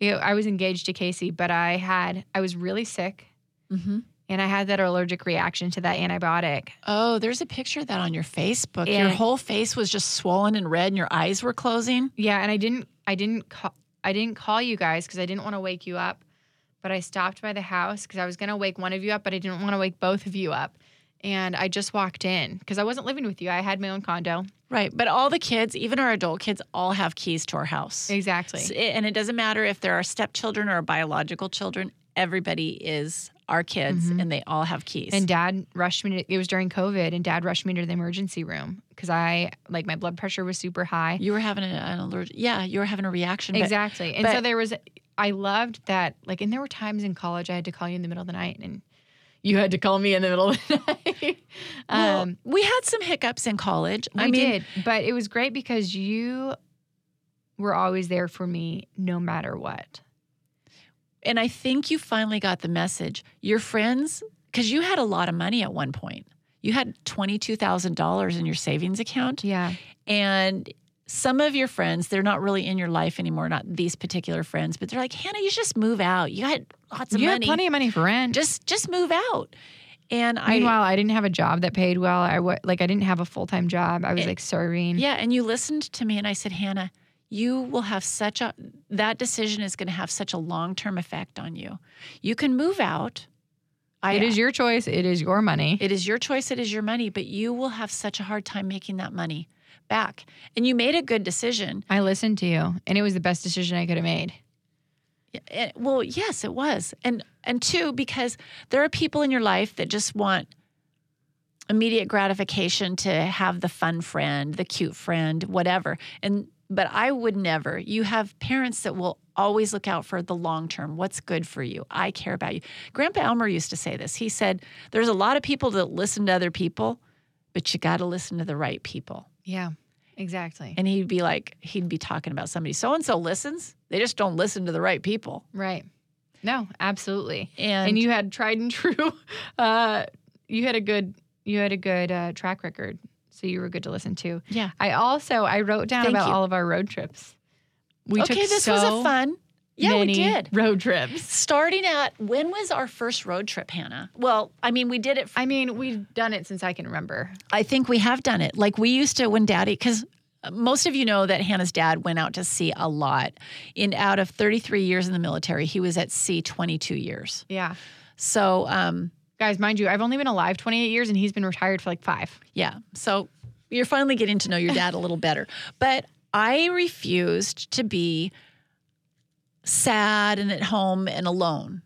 You know, I was engaged to Casey, but I was really sick, and I had that allergic reaction to that antibiotic. Oh, there's a picture of that on your Facebook. And your whole face was just swollen and red, and your eyes were closing. Yeah, and I didn't call you guys because I didn't want to wake you up, but I stopped by the house because I was gonna wake one of you up, but I didn't want to wake both of you up. And I just walked in because I wasn't living with you. I had my own condo. Right. But all the kids, even our adult kids, all have keys to our house. Exactly. So and it doesn't matter if they're our stepchildren or our biological children. Everybody is our kids, and they all have keys. And Dad rushed me. It was during COVID, and Dad rushed me to the emergency room because my blood pressure was super high. You were having an allergic. Yeah, you were having a reaction. Exactly. So there was— I loved that. Like, and there were times in college I had to call you in the middle of the night, and you had to call me in the middle of the night. Well, we had some hiccups in college. We did, but it was great because you were always there for me no matter what. And I think you finally got the message. Your friends, because you had a lot of money at one point. You had $22,000 in your savings account. Yeah. And some of your friends, they're not really in your life anymore, not these particular friends, but they're like, Hannah, you just move out. You had lots of money. You had plenty of money for rent. Just move out. And Meanwhile, I didn't have a job that paid well. I didn't have a full-time job. I was serving. Yeah, and you listened to me, and I said, Hannah, you will have that decision is going to have such a long-term effect on you. You can move out. It is your choice. It is your money. It is your choice. It is your money, but you will have such a hard time making that money back. And you made a good decision. I listened to you, and it was the best decision I could have made. Well, yes, it was. And two, because there are people in your life that just want immediate gratification to have the fun friend, the cute friend, whatever. But I would never. You have parents that will always look out for the long term. What's good for you? I care about you. Grandpa Elmer used to say this. He said, there's a lot of people that listen to other people, but you got to listen to the right people. Yeah, exactly. And he'd be talking about somebody. So-and-so listens. They just don't listen to the right people. Right. No, absolutely. And you had tried and true. You had a good track record. So you were good to listen to. Yeah. I wrote down all of our road trips. We took road trips. Starting at, when was our first road trip, Hannah? Well, I mean, we did it. We've done it since I can remember. I think we have done it. Like, we used to, when Daddy, because most of you know that Hannah's dad went out to sea a lot. Out of 33 years in the military, he was at sea 22 years. Yeah. So, guys, mind you, I've only been alive 28 years, and he's been retired for like 5. Yeah. So you're finally getting to know your dad a little better. But I refused to be sad and at home and alone.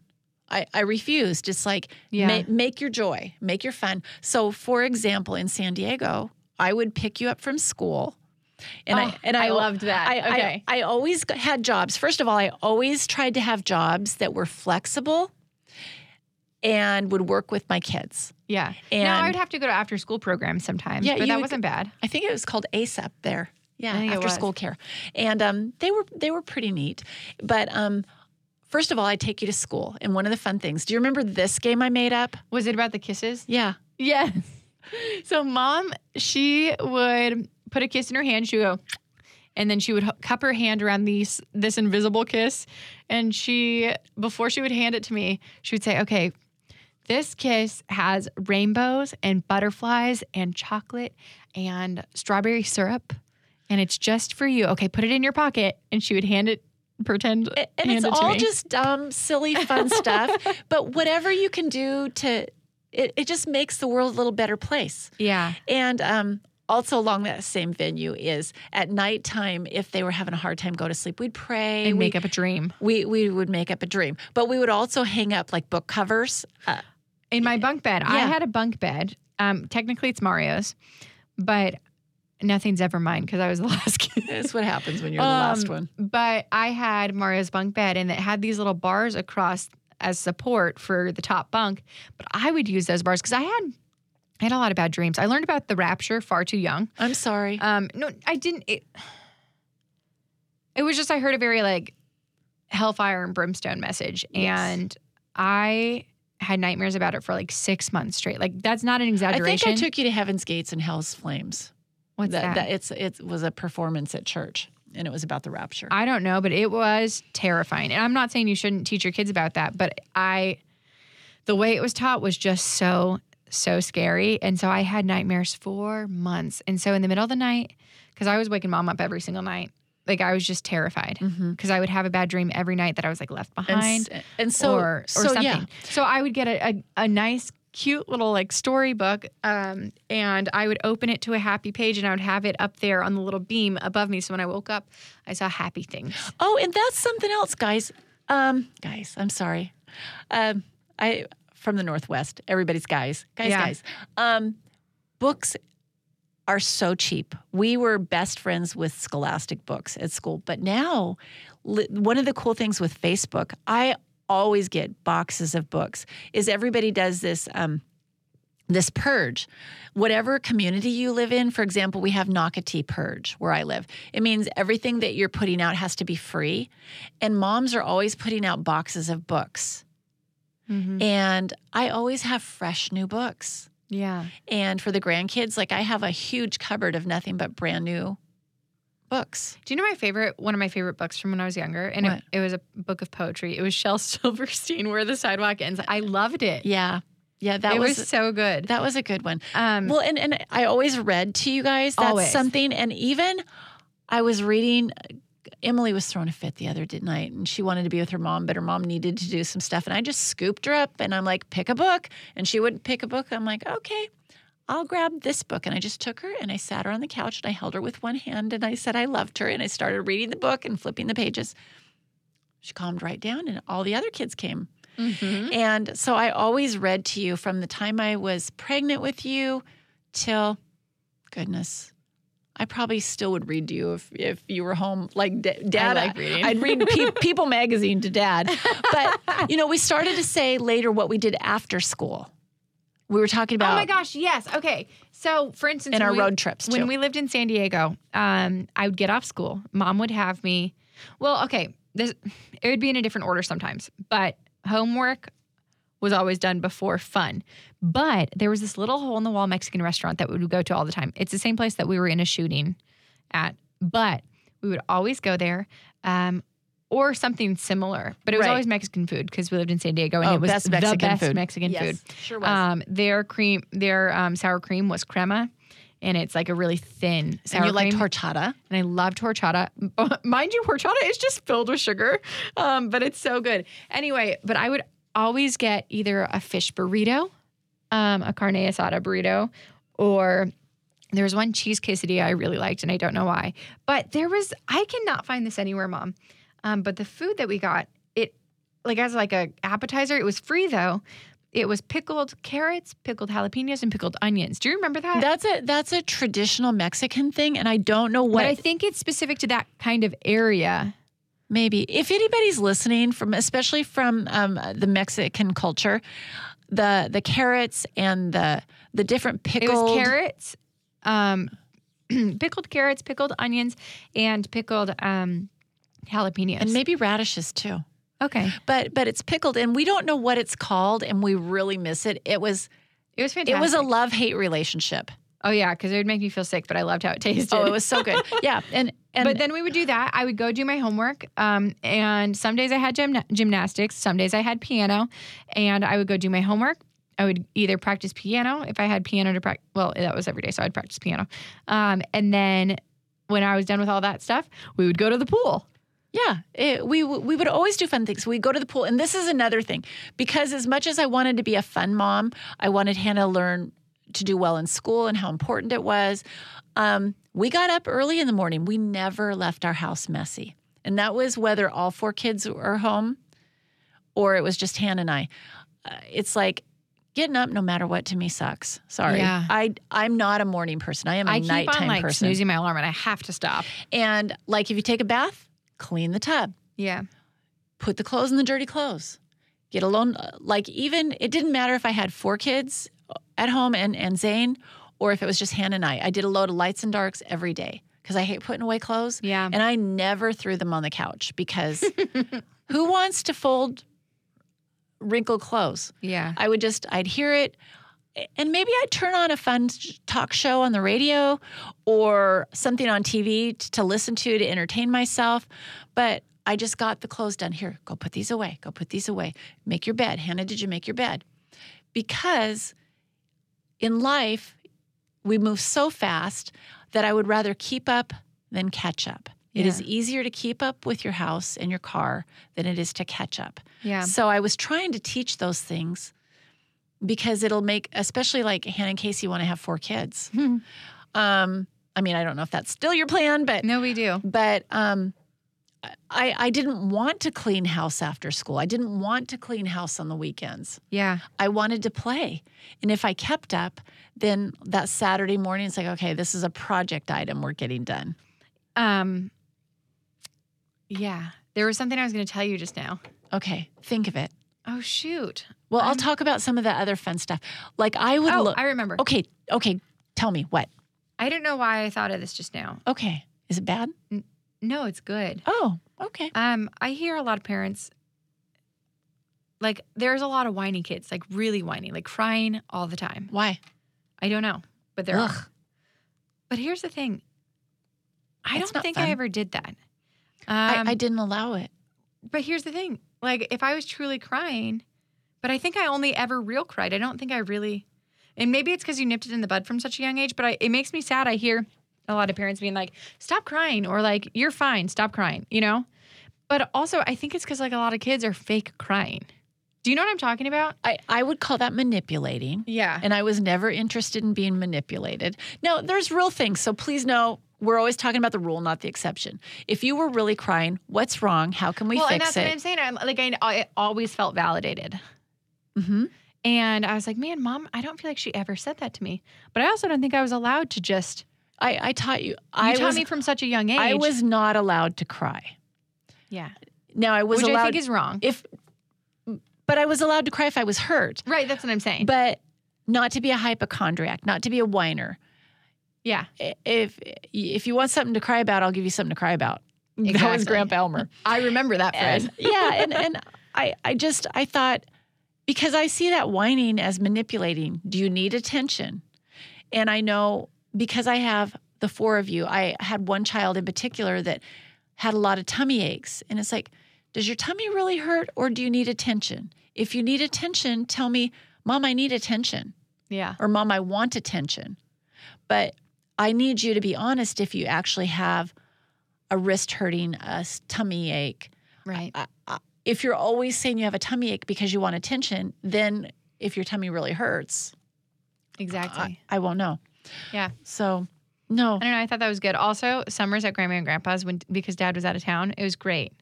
I refused. It's like, make your joy, make your fun. So, for example, in San Diego, I would pick you up from school. And I loved that. I always had jobs. First of all, I always tried to have jobs that were flexible and would work with my kids. Yeah. And now I would have to go to after school programs sometimes, but that wasn't bad. I think it was called ASAP there. Yeah, after school care. And they were pretty neat. But first of all, I'd take you to school. And one of the fun things, do you remember this game I made up? Was it about the kisses? Yeah. Yes. So Mom, she would put a kiss in her hand. She would go, and then she would cup her hand around this invisible kiss. And she, before she would hand it to me, she would say, okay, this kiss has rainbows and butterflies and chocolate and strawberry syrup. And it's just for you. Okay, put it in your pocket. And she would hand it. Pretend, and it's all just dumb, silly, fun stuff. But whatever you can do to, it just makes the world a little better place. Yeah. And also along that same venue is at nighttime. If they were having a hard time go to sleep, we'd pray and make up a dream. We would make up a dream, but we would also hang up like book covers in my bunk bed. Yeah. I had a bunk bed. Technically, it's Mario's, but. Nothing's ever mine because I was the last kid. That's what happens when you're the last one. But I had Mario's bunk bed, and it had these little bars across as support for the top bunk. But I would use those bars because I had a lot of bad dreams. I learned about the rapture far too young. I'm sorry. No, I didn't. It was just I heard a very like hellfire and brimstone message, yes. And I had nightmares about it for like 6 months straight. Like that's not an exaggeration. I think I took you to Heaven's Gates and Hell's Flames. What's that? It was a performance at church, and it was about the rapture. I don't know, but it was terrifying. And I'm not saying you shouldn't teach your kids about that, but the way it was taught was just so, so scary. And so I had nightmares for months. And so in the middle of the night, because I was waking Mom up every single night, like I was just terrified because I would have a bad dream every night that I was like left behind or something. Yeah. So I would get a nice cute little like storybook, and I would open it to a happy page, and I would have it up there on the little beam above me. So when I woke up, I saw happy things. Oh, and that's something else, guys. Guys, I'm sorry. I from the Northwest. Everybody's guys, yeah. Guys. Books are so cheap. We were best friends with Scholastic books at school, but now one of the cool things with Facebook, I always get boxes of books, is everybody does this this purge. Whatever community you live in, for example, we have Nocatee purge where I live. It means everything that you're putting out has to be free. And moms are always putting out boxes of books. Mm-hmm. And I always have fresh new books. Yeah. And for the grandkids, like I have a huge cupboard of nothing but brand new books. Do you know one of my favorite books from when I was younger? And it was a book of poetry. It was Shel Silverstein, Where the Sidewalk Ends. I loved it. Yeah. Yeah, that was so good. That was a good one. Well, and I always read to you guys. That's always something. And even I was reading, Emily was throwing a fit the other night, and she wanted to be with her mom, but her mom needed to do some stuff. And I just scooped her up, and I'm like, pick a book. And she wouldn't pick a book. I'm like, okay, I'll grab this book. And I just took her and I sat her on the couch and I held her with one hand and I said I loved her. And I started reading the book and flipping the pages. She calmed right down and all the other kids came. Mm-hmm. And so I always read to you from the time I was pregnant with you till, goodness, I probably still would read to you if you were home. Like Dad, I like reading. I'd read People magazine to Dad. But, we started to say later what we did after school. We were talking about. Oh my gosh, yes. Okay. So, for instance, in our road trips, too. When we lived in San Diego, I would get off school. Mom would have me. Well, okay. It would be in a different order sometimes, but homework was always done before fun. But there was this little hole in the wall Mexican restaurant that we would go to all the time. It's the same place that we were in a shooting at, but we would always go there. Or something similar, but it was always Mexican food because we lived in San Diego, and it was the best Mexican food. Sure was. Their sour cream was crema, and it's like a really thin sour cream. And you liked horchata, and I loved horchata. Mind you, horchata is just filled with sugar, but it's so good. Anyway, but I would always get either a fish burrito, a carne asada burrito, or there was one cheese quesadilla I really liked, and I don't know why. But I cannot find this anywhere, Mom. But the food that we got, it like as like a appetizer, it was free though. It was pickled carrots, pickled jalapenos, and pickled onions. Do you remember that? That's a traditional Mexican thing, and I don't know what. But I think it's specific to that kind of area. Maybe if anybody's listening especially from the Mexican culture, the carrots and the different pickled carrots, pickled carrots, pickled onions, and pickled jalapenos. And maybe radishes too. Okay. But it's pickled, and we don't know what it's called, and we really miss it. It was It was fantastic. It was a love-hate relationship. Oh, yeah, because it would make me feel sick, but I loved how it tasted. Oh, it was so good. Yeah. But then we would do that. I would go do my homework, and some days I had gymnastics. Some days I had piano, and I would go do my homework. I would either practice piano if I had piano to practice. Well, that was every day, so I'd practice piano. And then when I was done with all that stuff, we would go to the pool. Yeah, we would always do fun things. We'd go to the pool. And this is another thing, because as much as I wanted to be a fun mom, I wanted Hannah to learn to do well in school and how important it was. We got up early in the morning. We never left our house messy. And that was whether all four kids were home or it was just Hannah and I. It's like, getting up no matter what to me sucks. Sorry. Yeah. I'm not a morning person. I am a nighttime person. I keep on snoozing my alarm and I have to stop. And like if you take a bath, clean the tub. Yeah. Put the clothes in the dirty clothes. Get alone. Like even, it didn't matter if I had four kids at home and Zane or if it was just Hannah and I. I did a load of lights and darks every day because I hate putting away clothes. Yeah. And I never threw them on the couch because who wants to fold wrinkled clothes. Yeah. I'd hear it. And maybe I'd turn on a fun talk show on the radio or something on TV to listen to entertain myself. But I just got the clothes done. Here, go put these away. Go put these away. Make your bed. Hannah, did you make your bed? Because in life, we move so fast that I would rather keep up than catch up. It is easier to keep up with your house and your car than it is to catch up. Yeah. So I was trying to teach those things because it'll make, especially like Hannah and Casey want to have four kids. I mean, I don't know if that's still your plan, but. No, we do. But I didn't want to clean house after school. I didn't want to clean house on the weekends. Yeah. I wanted to play. And if I kept up, then that Saturday morning, it's like, okay, this is a project item we're getting done. Yeah. There was something I was going to tell you just now. Okay. Think of it. Oh, shoot. Well, I'll talk about some of the other fun stuff. Like I would I remember. Okay. Tell me what. I don't know why I thought of this just now. Okay. Is it bad? No, it's good. Oh, okay. I hear a lot of parents, like there's a lot of whiny kids, like really whiny, like crying all the time. Why? I don't know, but there are. But here's the thing. I don't think I ever did that. I didn't allow it. But here's the thing. Like, if I was truly crying, but I think I only ever real cried. I don't think I really, and maybe it's because you nipped it in the bud from such a young age, but it makes me sad. I hear a lot of parents being like, stop crying, or like, you're fine, stop crying, you know? But also, I think it's because like a lot of kids are fake crying. Do you know what I'm talking about? I would call that manipulating. Yeah. And I was never interested in being manipulated. Now, there's real things, so please know. We're always talking about the rule, not the exception. If you were really crying, what's wrong? How can we fix it? Well, and that's what I'm saying. I always felt validated. Mm-hmm. And I was like, man, Mom, I don't feel like she ever said that to me. But I also don't think I was allowed to just. I taught you. You taught me from such a young age. I was not allowed to cry. Yeah. Now, I was allowed. Which I think is wrong. But I was allowed to cry if I was hurt. Right, that's what I'm saying. But not to be a hypochondriac, not to be a whiner. Yeah. If you want something to cry about, I'll give you something to cry about. Exactly. That was Grandpa Elmer. I remember that phrase. Yeah. And I thought, because I see that whining as manipulating, do you need attention? And I know because I have the four of you, I had one child in particular that had a lot of tummy aches. And it's like, does your tummy really hurt or do you need attention? If you need attention, tell me, Mom, I need attention. Yeah. Or Mom, I want attention. But I need you to be honest if you actually have a wrist hurting, a tummy ache. Right. If you're always saying you have a tummy ache because you want attention, then if your tummy really hurts. Exactly. I won't know. Yeah. So, no. I don't know. I thought that was good. Also, summers at Grandma and Grandpa's because Dad was out of town. It was great.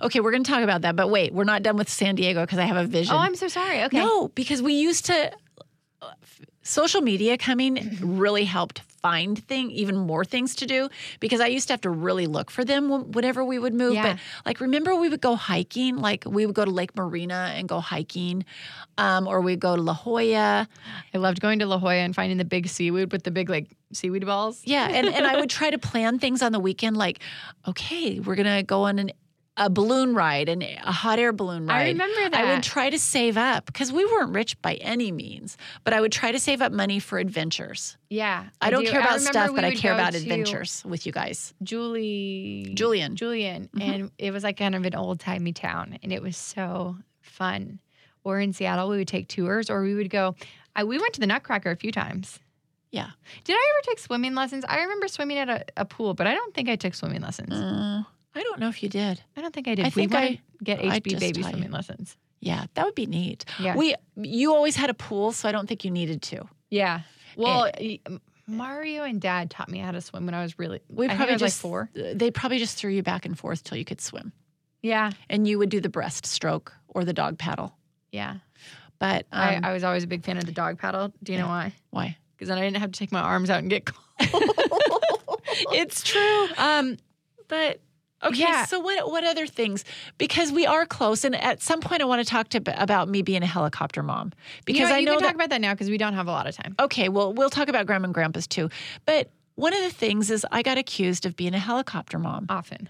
Okay, we're going to talk about that. But wait, we're not done with San Diego because I have a vision. Oh, I'm so sorry. Okay. No, because we used to... Social media coming really helped find even more things to do because I used to have to really look for them whenever we would move. Yeah. But like, remember we would go hiking, like we would go to Lake Marina and go hiking or we'd go to La Jolla. I loved going to La Jolla and finding the big seaweed with the big like seaweed balls. Yeah. And I would try to plan things on the weekend like, okay, we're going to go on an a balloon ride, a hot air balloon ride. I remember that. I would try to save up because we weren't rich by any means, but I would try to save up money for adventures. Yeah. I don't care about stuff, but I care about adventures with you guys. Julian. Mm-hmm. And it was like kind of an old-timey town, and it was so fun. Or in Seattle, we would take tours, or we would go. We went to the Nutcracker a few times. Yeah. Did I ever take swimming lessons? I remember swimming at a pool, but I don't think I took swimming lessons. I don't know if you did. I don't think I did. I think we want to get HB baby swimming lessons. Yeah, that would be neat. Yeah. You always had a pool, so I don't think you needed to. Yeah. Well, Mario and Dad taught me how to swim when I was like four. They probably just threw you back and forth till you could swim. Yeah. And you would do the breaststroke or the dog paddle. Yeah. But I was always a big fan of the dog paddle. Do you know why? Why? Because then I didn't have to take my arms out and get cold. It's true. But... Okay, So what other things? Because we are close, and at some point I want to talk about me being a helicopter mom. Because you can talk about that now because we don't have a lot of time. Okay, well, we'll talk about Grandma and Grandpa's too. But one of the things is I got accused of being a helicopter mom. Often.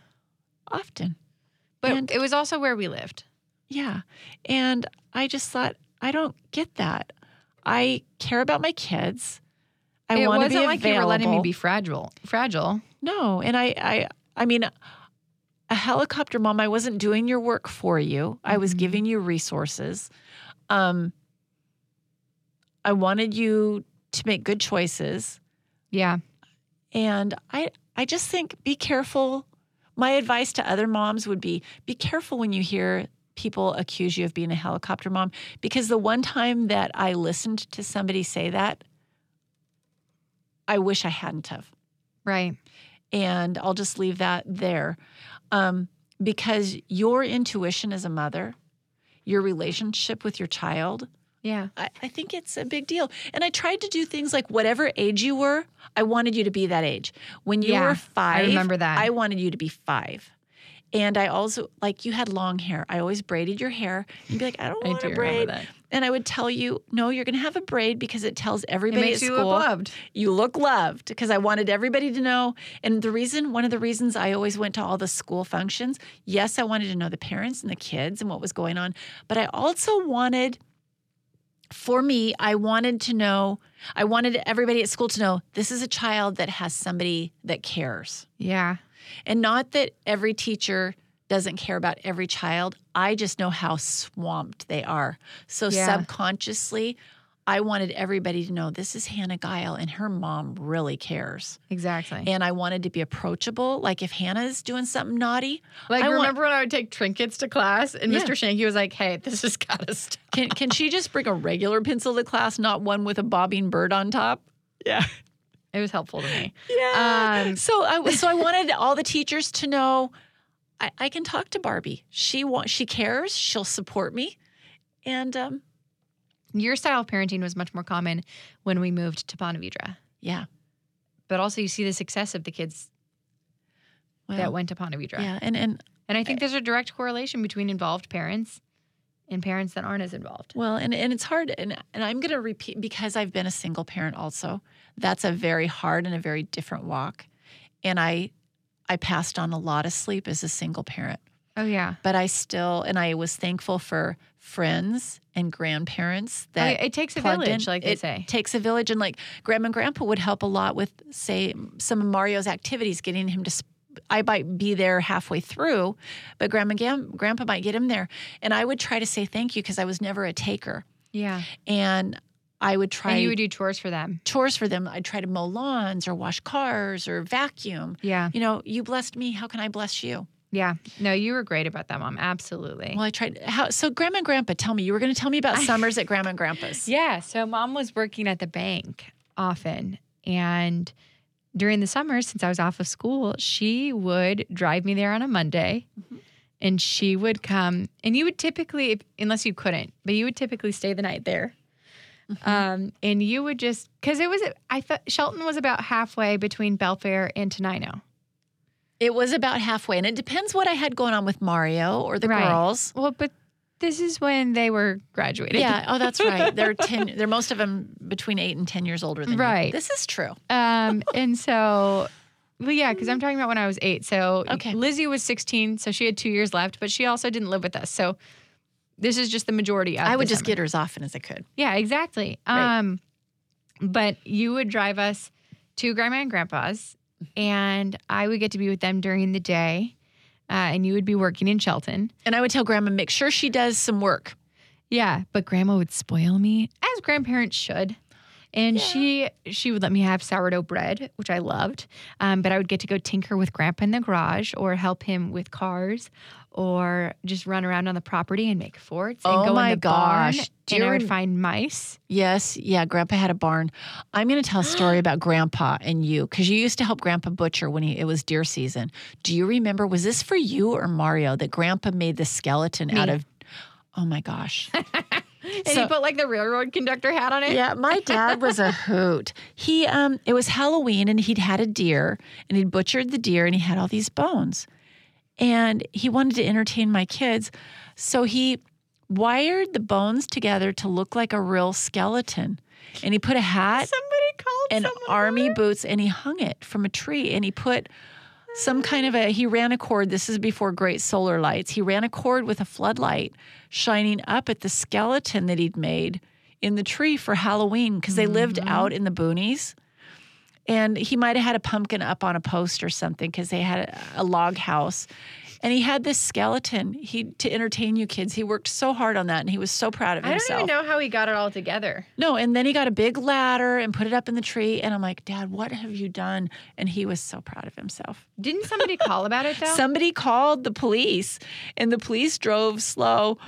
But it was also where we lived. Yeah, and I just thought, I don't get that. I care about my kids. I want to be available. It wasn't like you were letting me be fragile. No, and I mean... A helicopter mom, I wasn't doing your work for you. I was giving you resources. I wanted you to make good choices. Yeah. And I just think be careful. My advice to other moms would be careful when you hear people accuse you of being a helicopter mom, because the one time that I listened to somebody say that, I wish I hadn't have. Right. And I'll just leave that there. Because your intuition as a mother, your relationship with your child, I think it's a big deal. And I tried to do things like whatever age you were, I wanted you to be that age. When you were 5, I remember that. I wanted you to be 5. And I also, like, you had long hair. I always braided your hair. You'd be like, I don't want to braid. And I would tell you, no, you're going to have a braid because it tells everybody at school. It makes you look loved. You look loved, because I wanted everybody to know. And one of the reasons I always went to all the school functions, yes, I wanted to know the parents and the kids and what was going on. But I also wanted, for me, I wanted everybody at school to know this is a child that has somebody that cares. Yeah. And not that every teacher doesn't care about every child. I just know how swamped they are. So subconsciously, I wanted everybody to know this is Hannah Guile and her mom really cares. Exactly. And I wanted to be approachable. Like if Hannah's doing something naughty. Like I remember when I would take trinkets to class and Mr. Shanky was like, hey, this has got to stop. Can she just bring a regular pencil to class, not one with a bobbing bird on top? Yeah. It was helpful to me. Yeah. So I wanted all the teachers to know I can talk to Barbie. She cares. She'll support me. And your style of parenting was much more common when we moved to Pontevedra. Yeah. But also you see the success of the kids that went to Pontevedra. Yeah. And I think there's a direct correlation between involved parents and parents that aren't as involved. Well, and it's hard. And I'm going to repeat, because I've been a single parent also. That's a very hard and a very different walk. And I passed on a lot of sleep as a single parent. Oh, yeah. But I still, and I was thankful for friends and grandparents that it takes a village, like they say. It takes a village. And like Grandma and Grandpa would help a lot with, say, some of Mario's activities, getting him to, I might be there halfway through, but Grandma and Grandpa might get him there. And I would try to say thank you because I was never a taker. Yeah. And I would try. And you would do chores for them. I'd try to mow lawns or wash cars or vacuum. Yeah. You know, you blessed me. How can I bless you? Yeah. No, you were great about that, Mom. Absolutely. Well, I tried. So Grandma and Grandpa, tell me. You were going to tell me about summers at Grandma and Grandpa's. Yeah. So Mom was working at the bank often. And during the summers, since I was off of school, she would drive me there on a Monday. Mm-hmm. And she would come. And you would typically, unless you couldn't, but you would typically stay the night there. Mm-hmm. And you would just, because I thought Shelton was about halfway between Belfair and Tenino. It was about halfway, and it depends what I had going on with Mario or the girls. Well, but this is when they were graduating. Yeah, oh, that's right. They're most of them between 8 and 10 years older than you. Right. This is true. And so Well, yeah, because I'm talking about when I was 8. So Lizzie was 16, so she had 2 years left, but she also didn't live with us. So this is just the majority of I would just get her as often as I could. Yeah, exactly. Right. But you would drive us to Grandma and Grandpa's, and I would get to be with them during the day, and you would be working in Shelton. And I would tell Grandma, make sure she does some work. Yeah, but Grandma would spoil me, as grandparents should. And she would let me have sourdough bread, which I loved. But I would get to go tinker with Grandpa in the garage or help him with cars or just run around on the property and make forts and go in the barn. And I would find mice. Yes. Yeah. Grandpa had a barn. I'm going to tell a story about Grandpa and you because you used to help Grandpa butcher when it was deer season. Do you remember, was this for you or Mario that Grandpa made the skeleton out of, oh my gosh. And so, he put like the railroad conductor hat on it? Yeah, my dad was a hoot. He, it was Halloween and he'd had a deer and he'd butchered the deer and he had all these bones. And he wanted to entertain my kids. So he wired the bones together to look like a real skeleton. And he put a hat and army boots and he hung it from a tree and he put some kind of he ran a cord. This is before great solar lights. He ran a cord with a floodlight shining up at the skeleton that he'd made in the tree for Halloween because they lived out in the boonies. And he might have had a pumpkin up on a post or something because they had a log house. And he had this skeleton to entertain you kids. He worked so hard on that, and he was so proud of himself. I don't even know how he got it all together. No, and then he got a big ladder and put it up in the tree, and I'm like, Dad, what have you done? And he was so proud of himself. Didn't somebody call about it, though? Somebody called the police, and the police drove slow,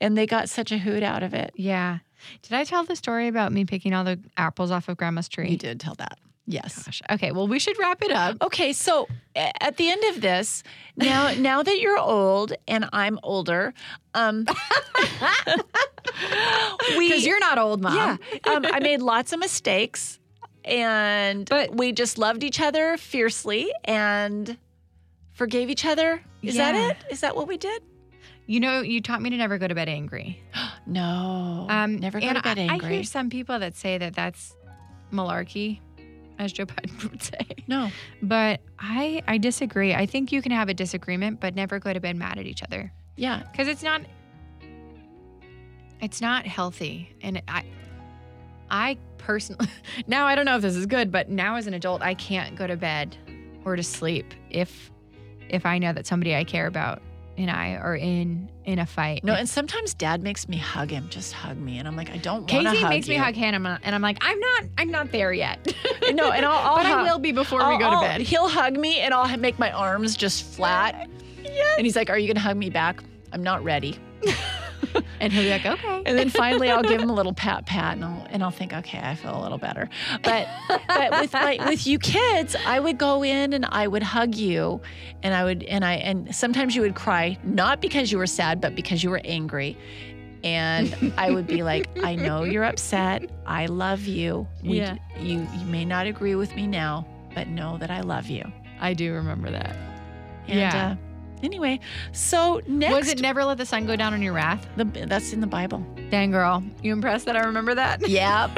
and they got such a hoot out of it. Yeah. Did I tell the story about me picking all the apples off of Grandma's tree? You did tell that. Yes. Gosh. Okay. Well, we should wrap it up. Okay. So at the end of this, now that you're old and I'm older, because you're not old, Mom. Yeah. I made lots of mistakes, but we just loved each other fiercely and forgave each other. Is that it? Is that what we did? You know, you taught me to never go to bed angry. No. Never go to bed angry. I hear some people that say that that's malarkey. As Joe Biden would say. No. But I disagree. I think you can have a disagreement, but never go to bed mad at each other. Yeah. Because it's not healthy. And I personally, now I don't know if this is good, but now as an adult, I can't go to bed or to sleep if I know that somebody I care about and I are in a fight. No, and sometimes Dad makes me hug him. Just hug me, and I'm like, I don't want to hug you. Casey makes me hug Hannah, and I'm like, I'm not there yet. No, and I will be before we go to bed. He'll hug me, and I'll make my arms just flat. Yes. And he's like, are you gonna hug me back? I'm not ready. And he'll be like, okay. And then finally, I'll give him a little pat, and I'll think, okay, I feel a little better. But with you kids, I would go in and I would hug you, and I would, and sometimes you would cry, not because you were sad, but because you were angry. And I would be like, I know you're upset. I love you. You may not agree with me now, but know that I love you. I do remember that. And, yeah. Anyway, so next... Was it never let the sun go down on your wrath? That's in the Bible. Dang, girl. You impressed that I remember that? Yeah.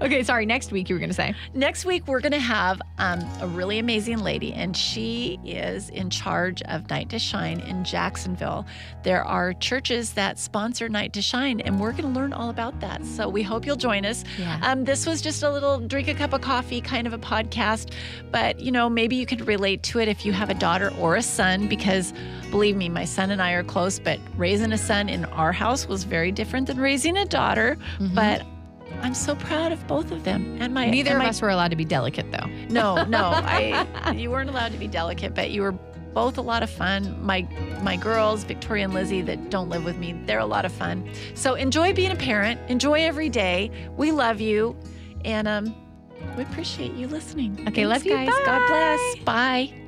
Okay, sorry. Next week, you were going to say. Next week, we're going to have a really amazing lady, and she is in charge of Night to Shine in Jacksonville. There are churches that sponsor Night to Shine, and we're going to learn all about that. So we hope you'll join us. Yeah. This was just a little drink a cup of coffee kind of a podcast, but, maybe you could relate to it if you have a daughter or a son, because believe me, my son and I are close, but raising a son in our house was very different than raising a daughter. Mm-hmm. But I'm so proud of both of them. And Neither of us were allowed to be delicate, though. No. You weren't allowed to be delicate, but you were both a lot of fun. My girls, Victoria and Lizzie, that don't live with me, they're a lot of fun. So enjoy being a parent. Enjoy every day. We love you. And we appreciate you listening. Okay, love you guys. Bye. God bless. Bye.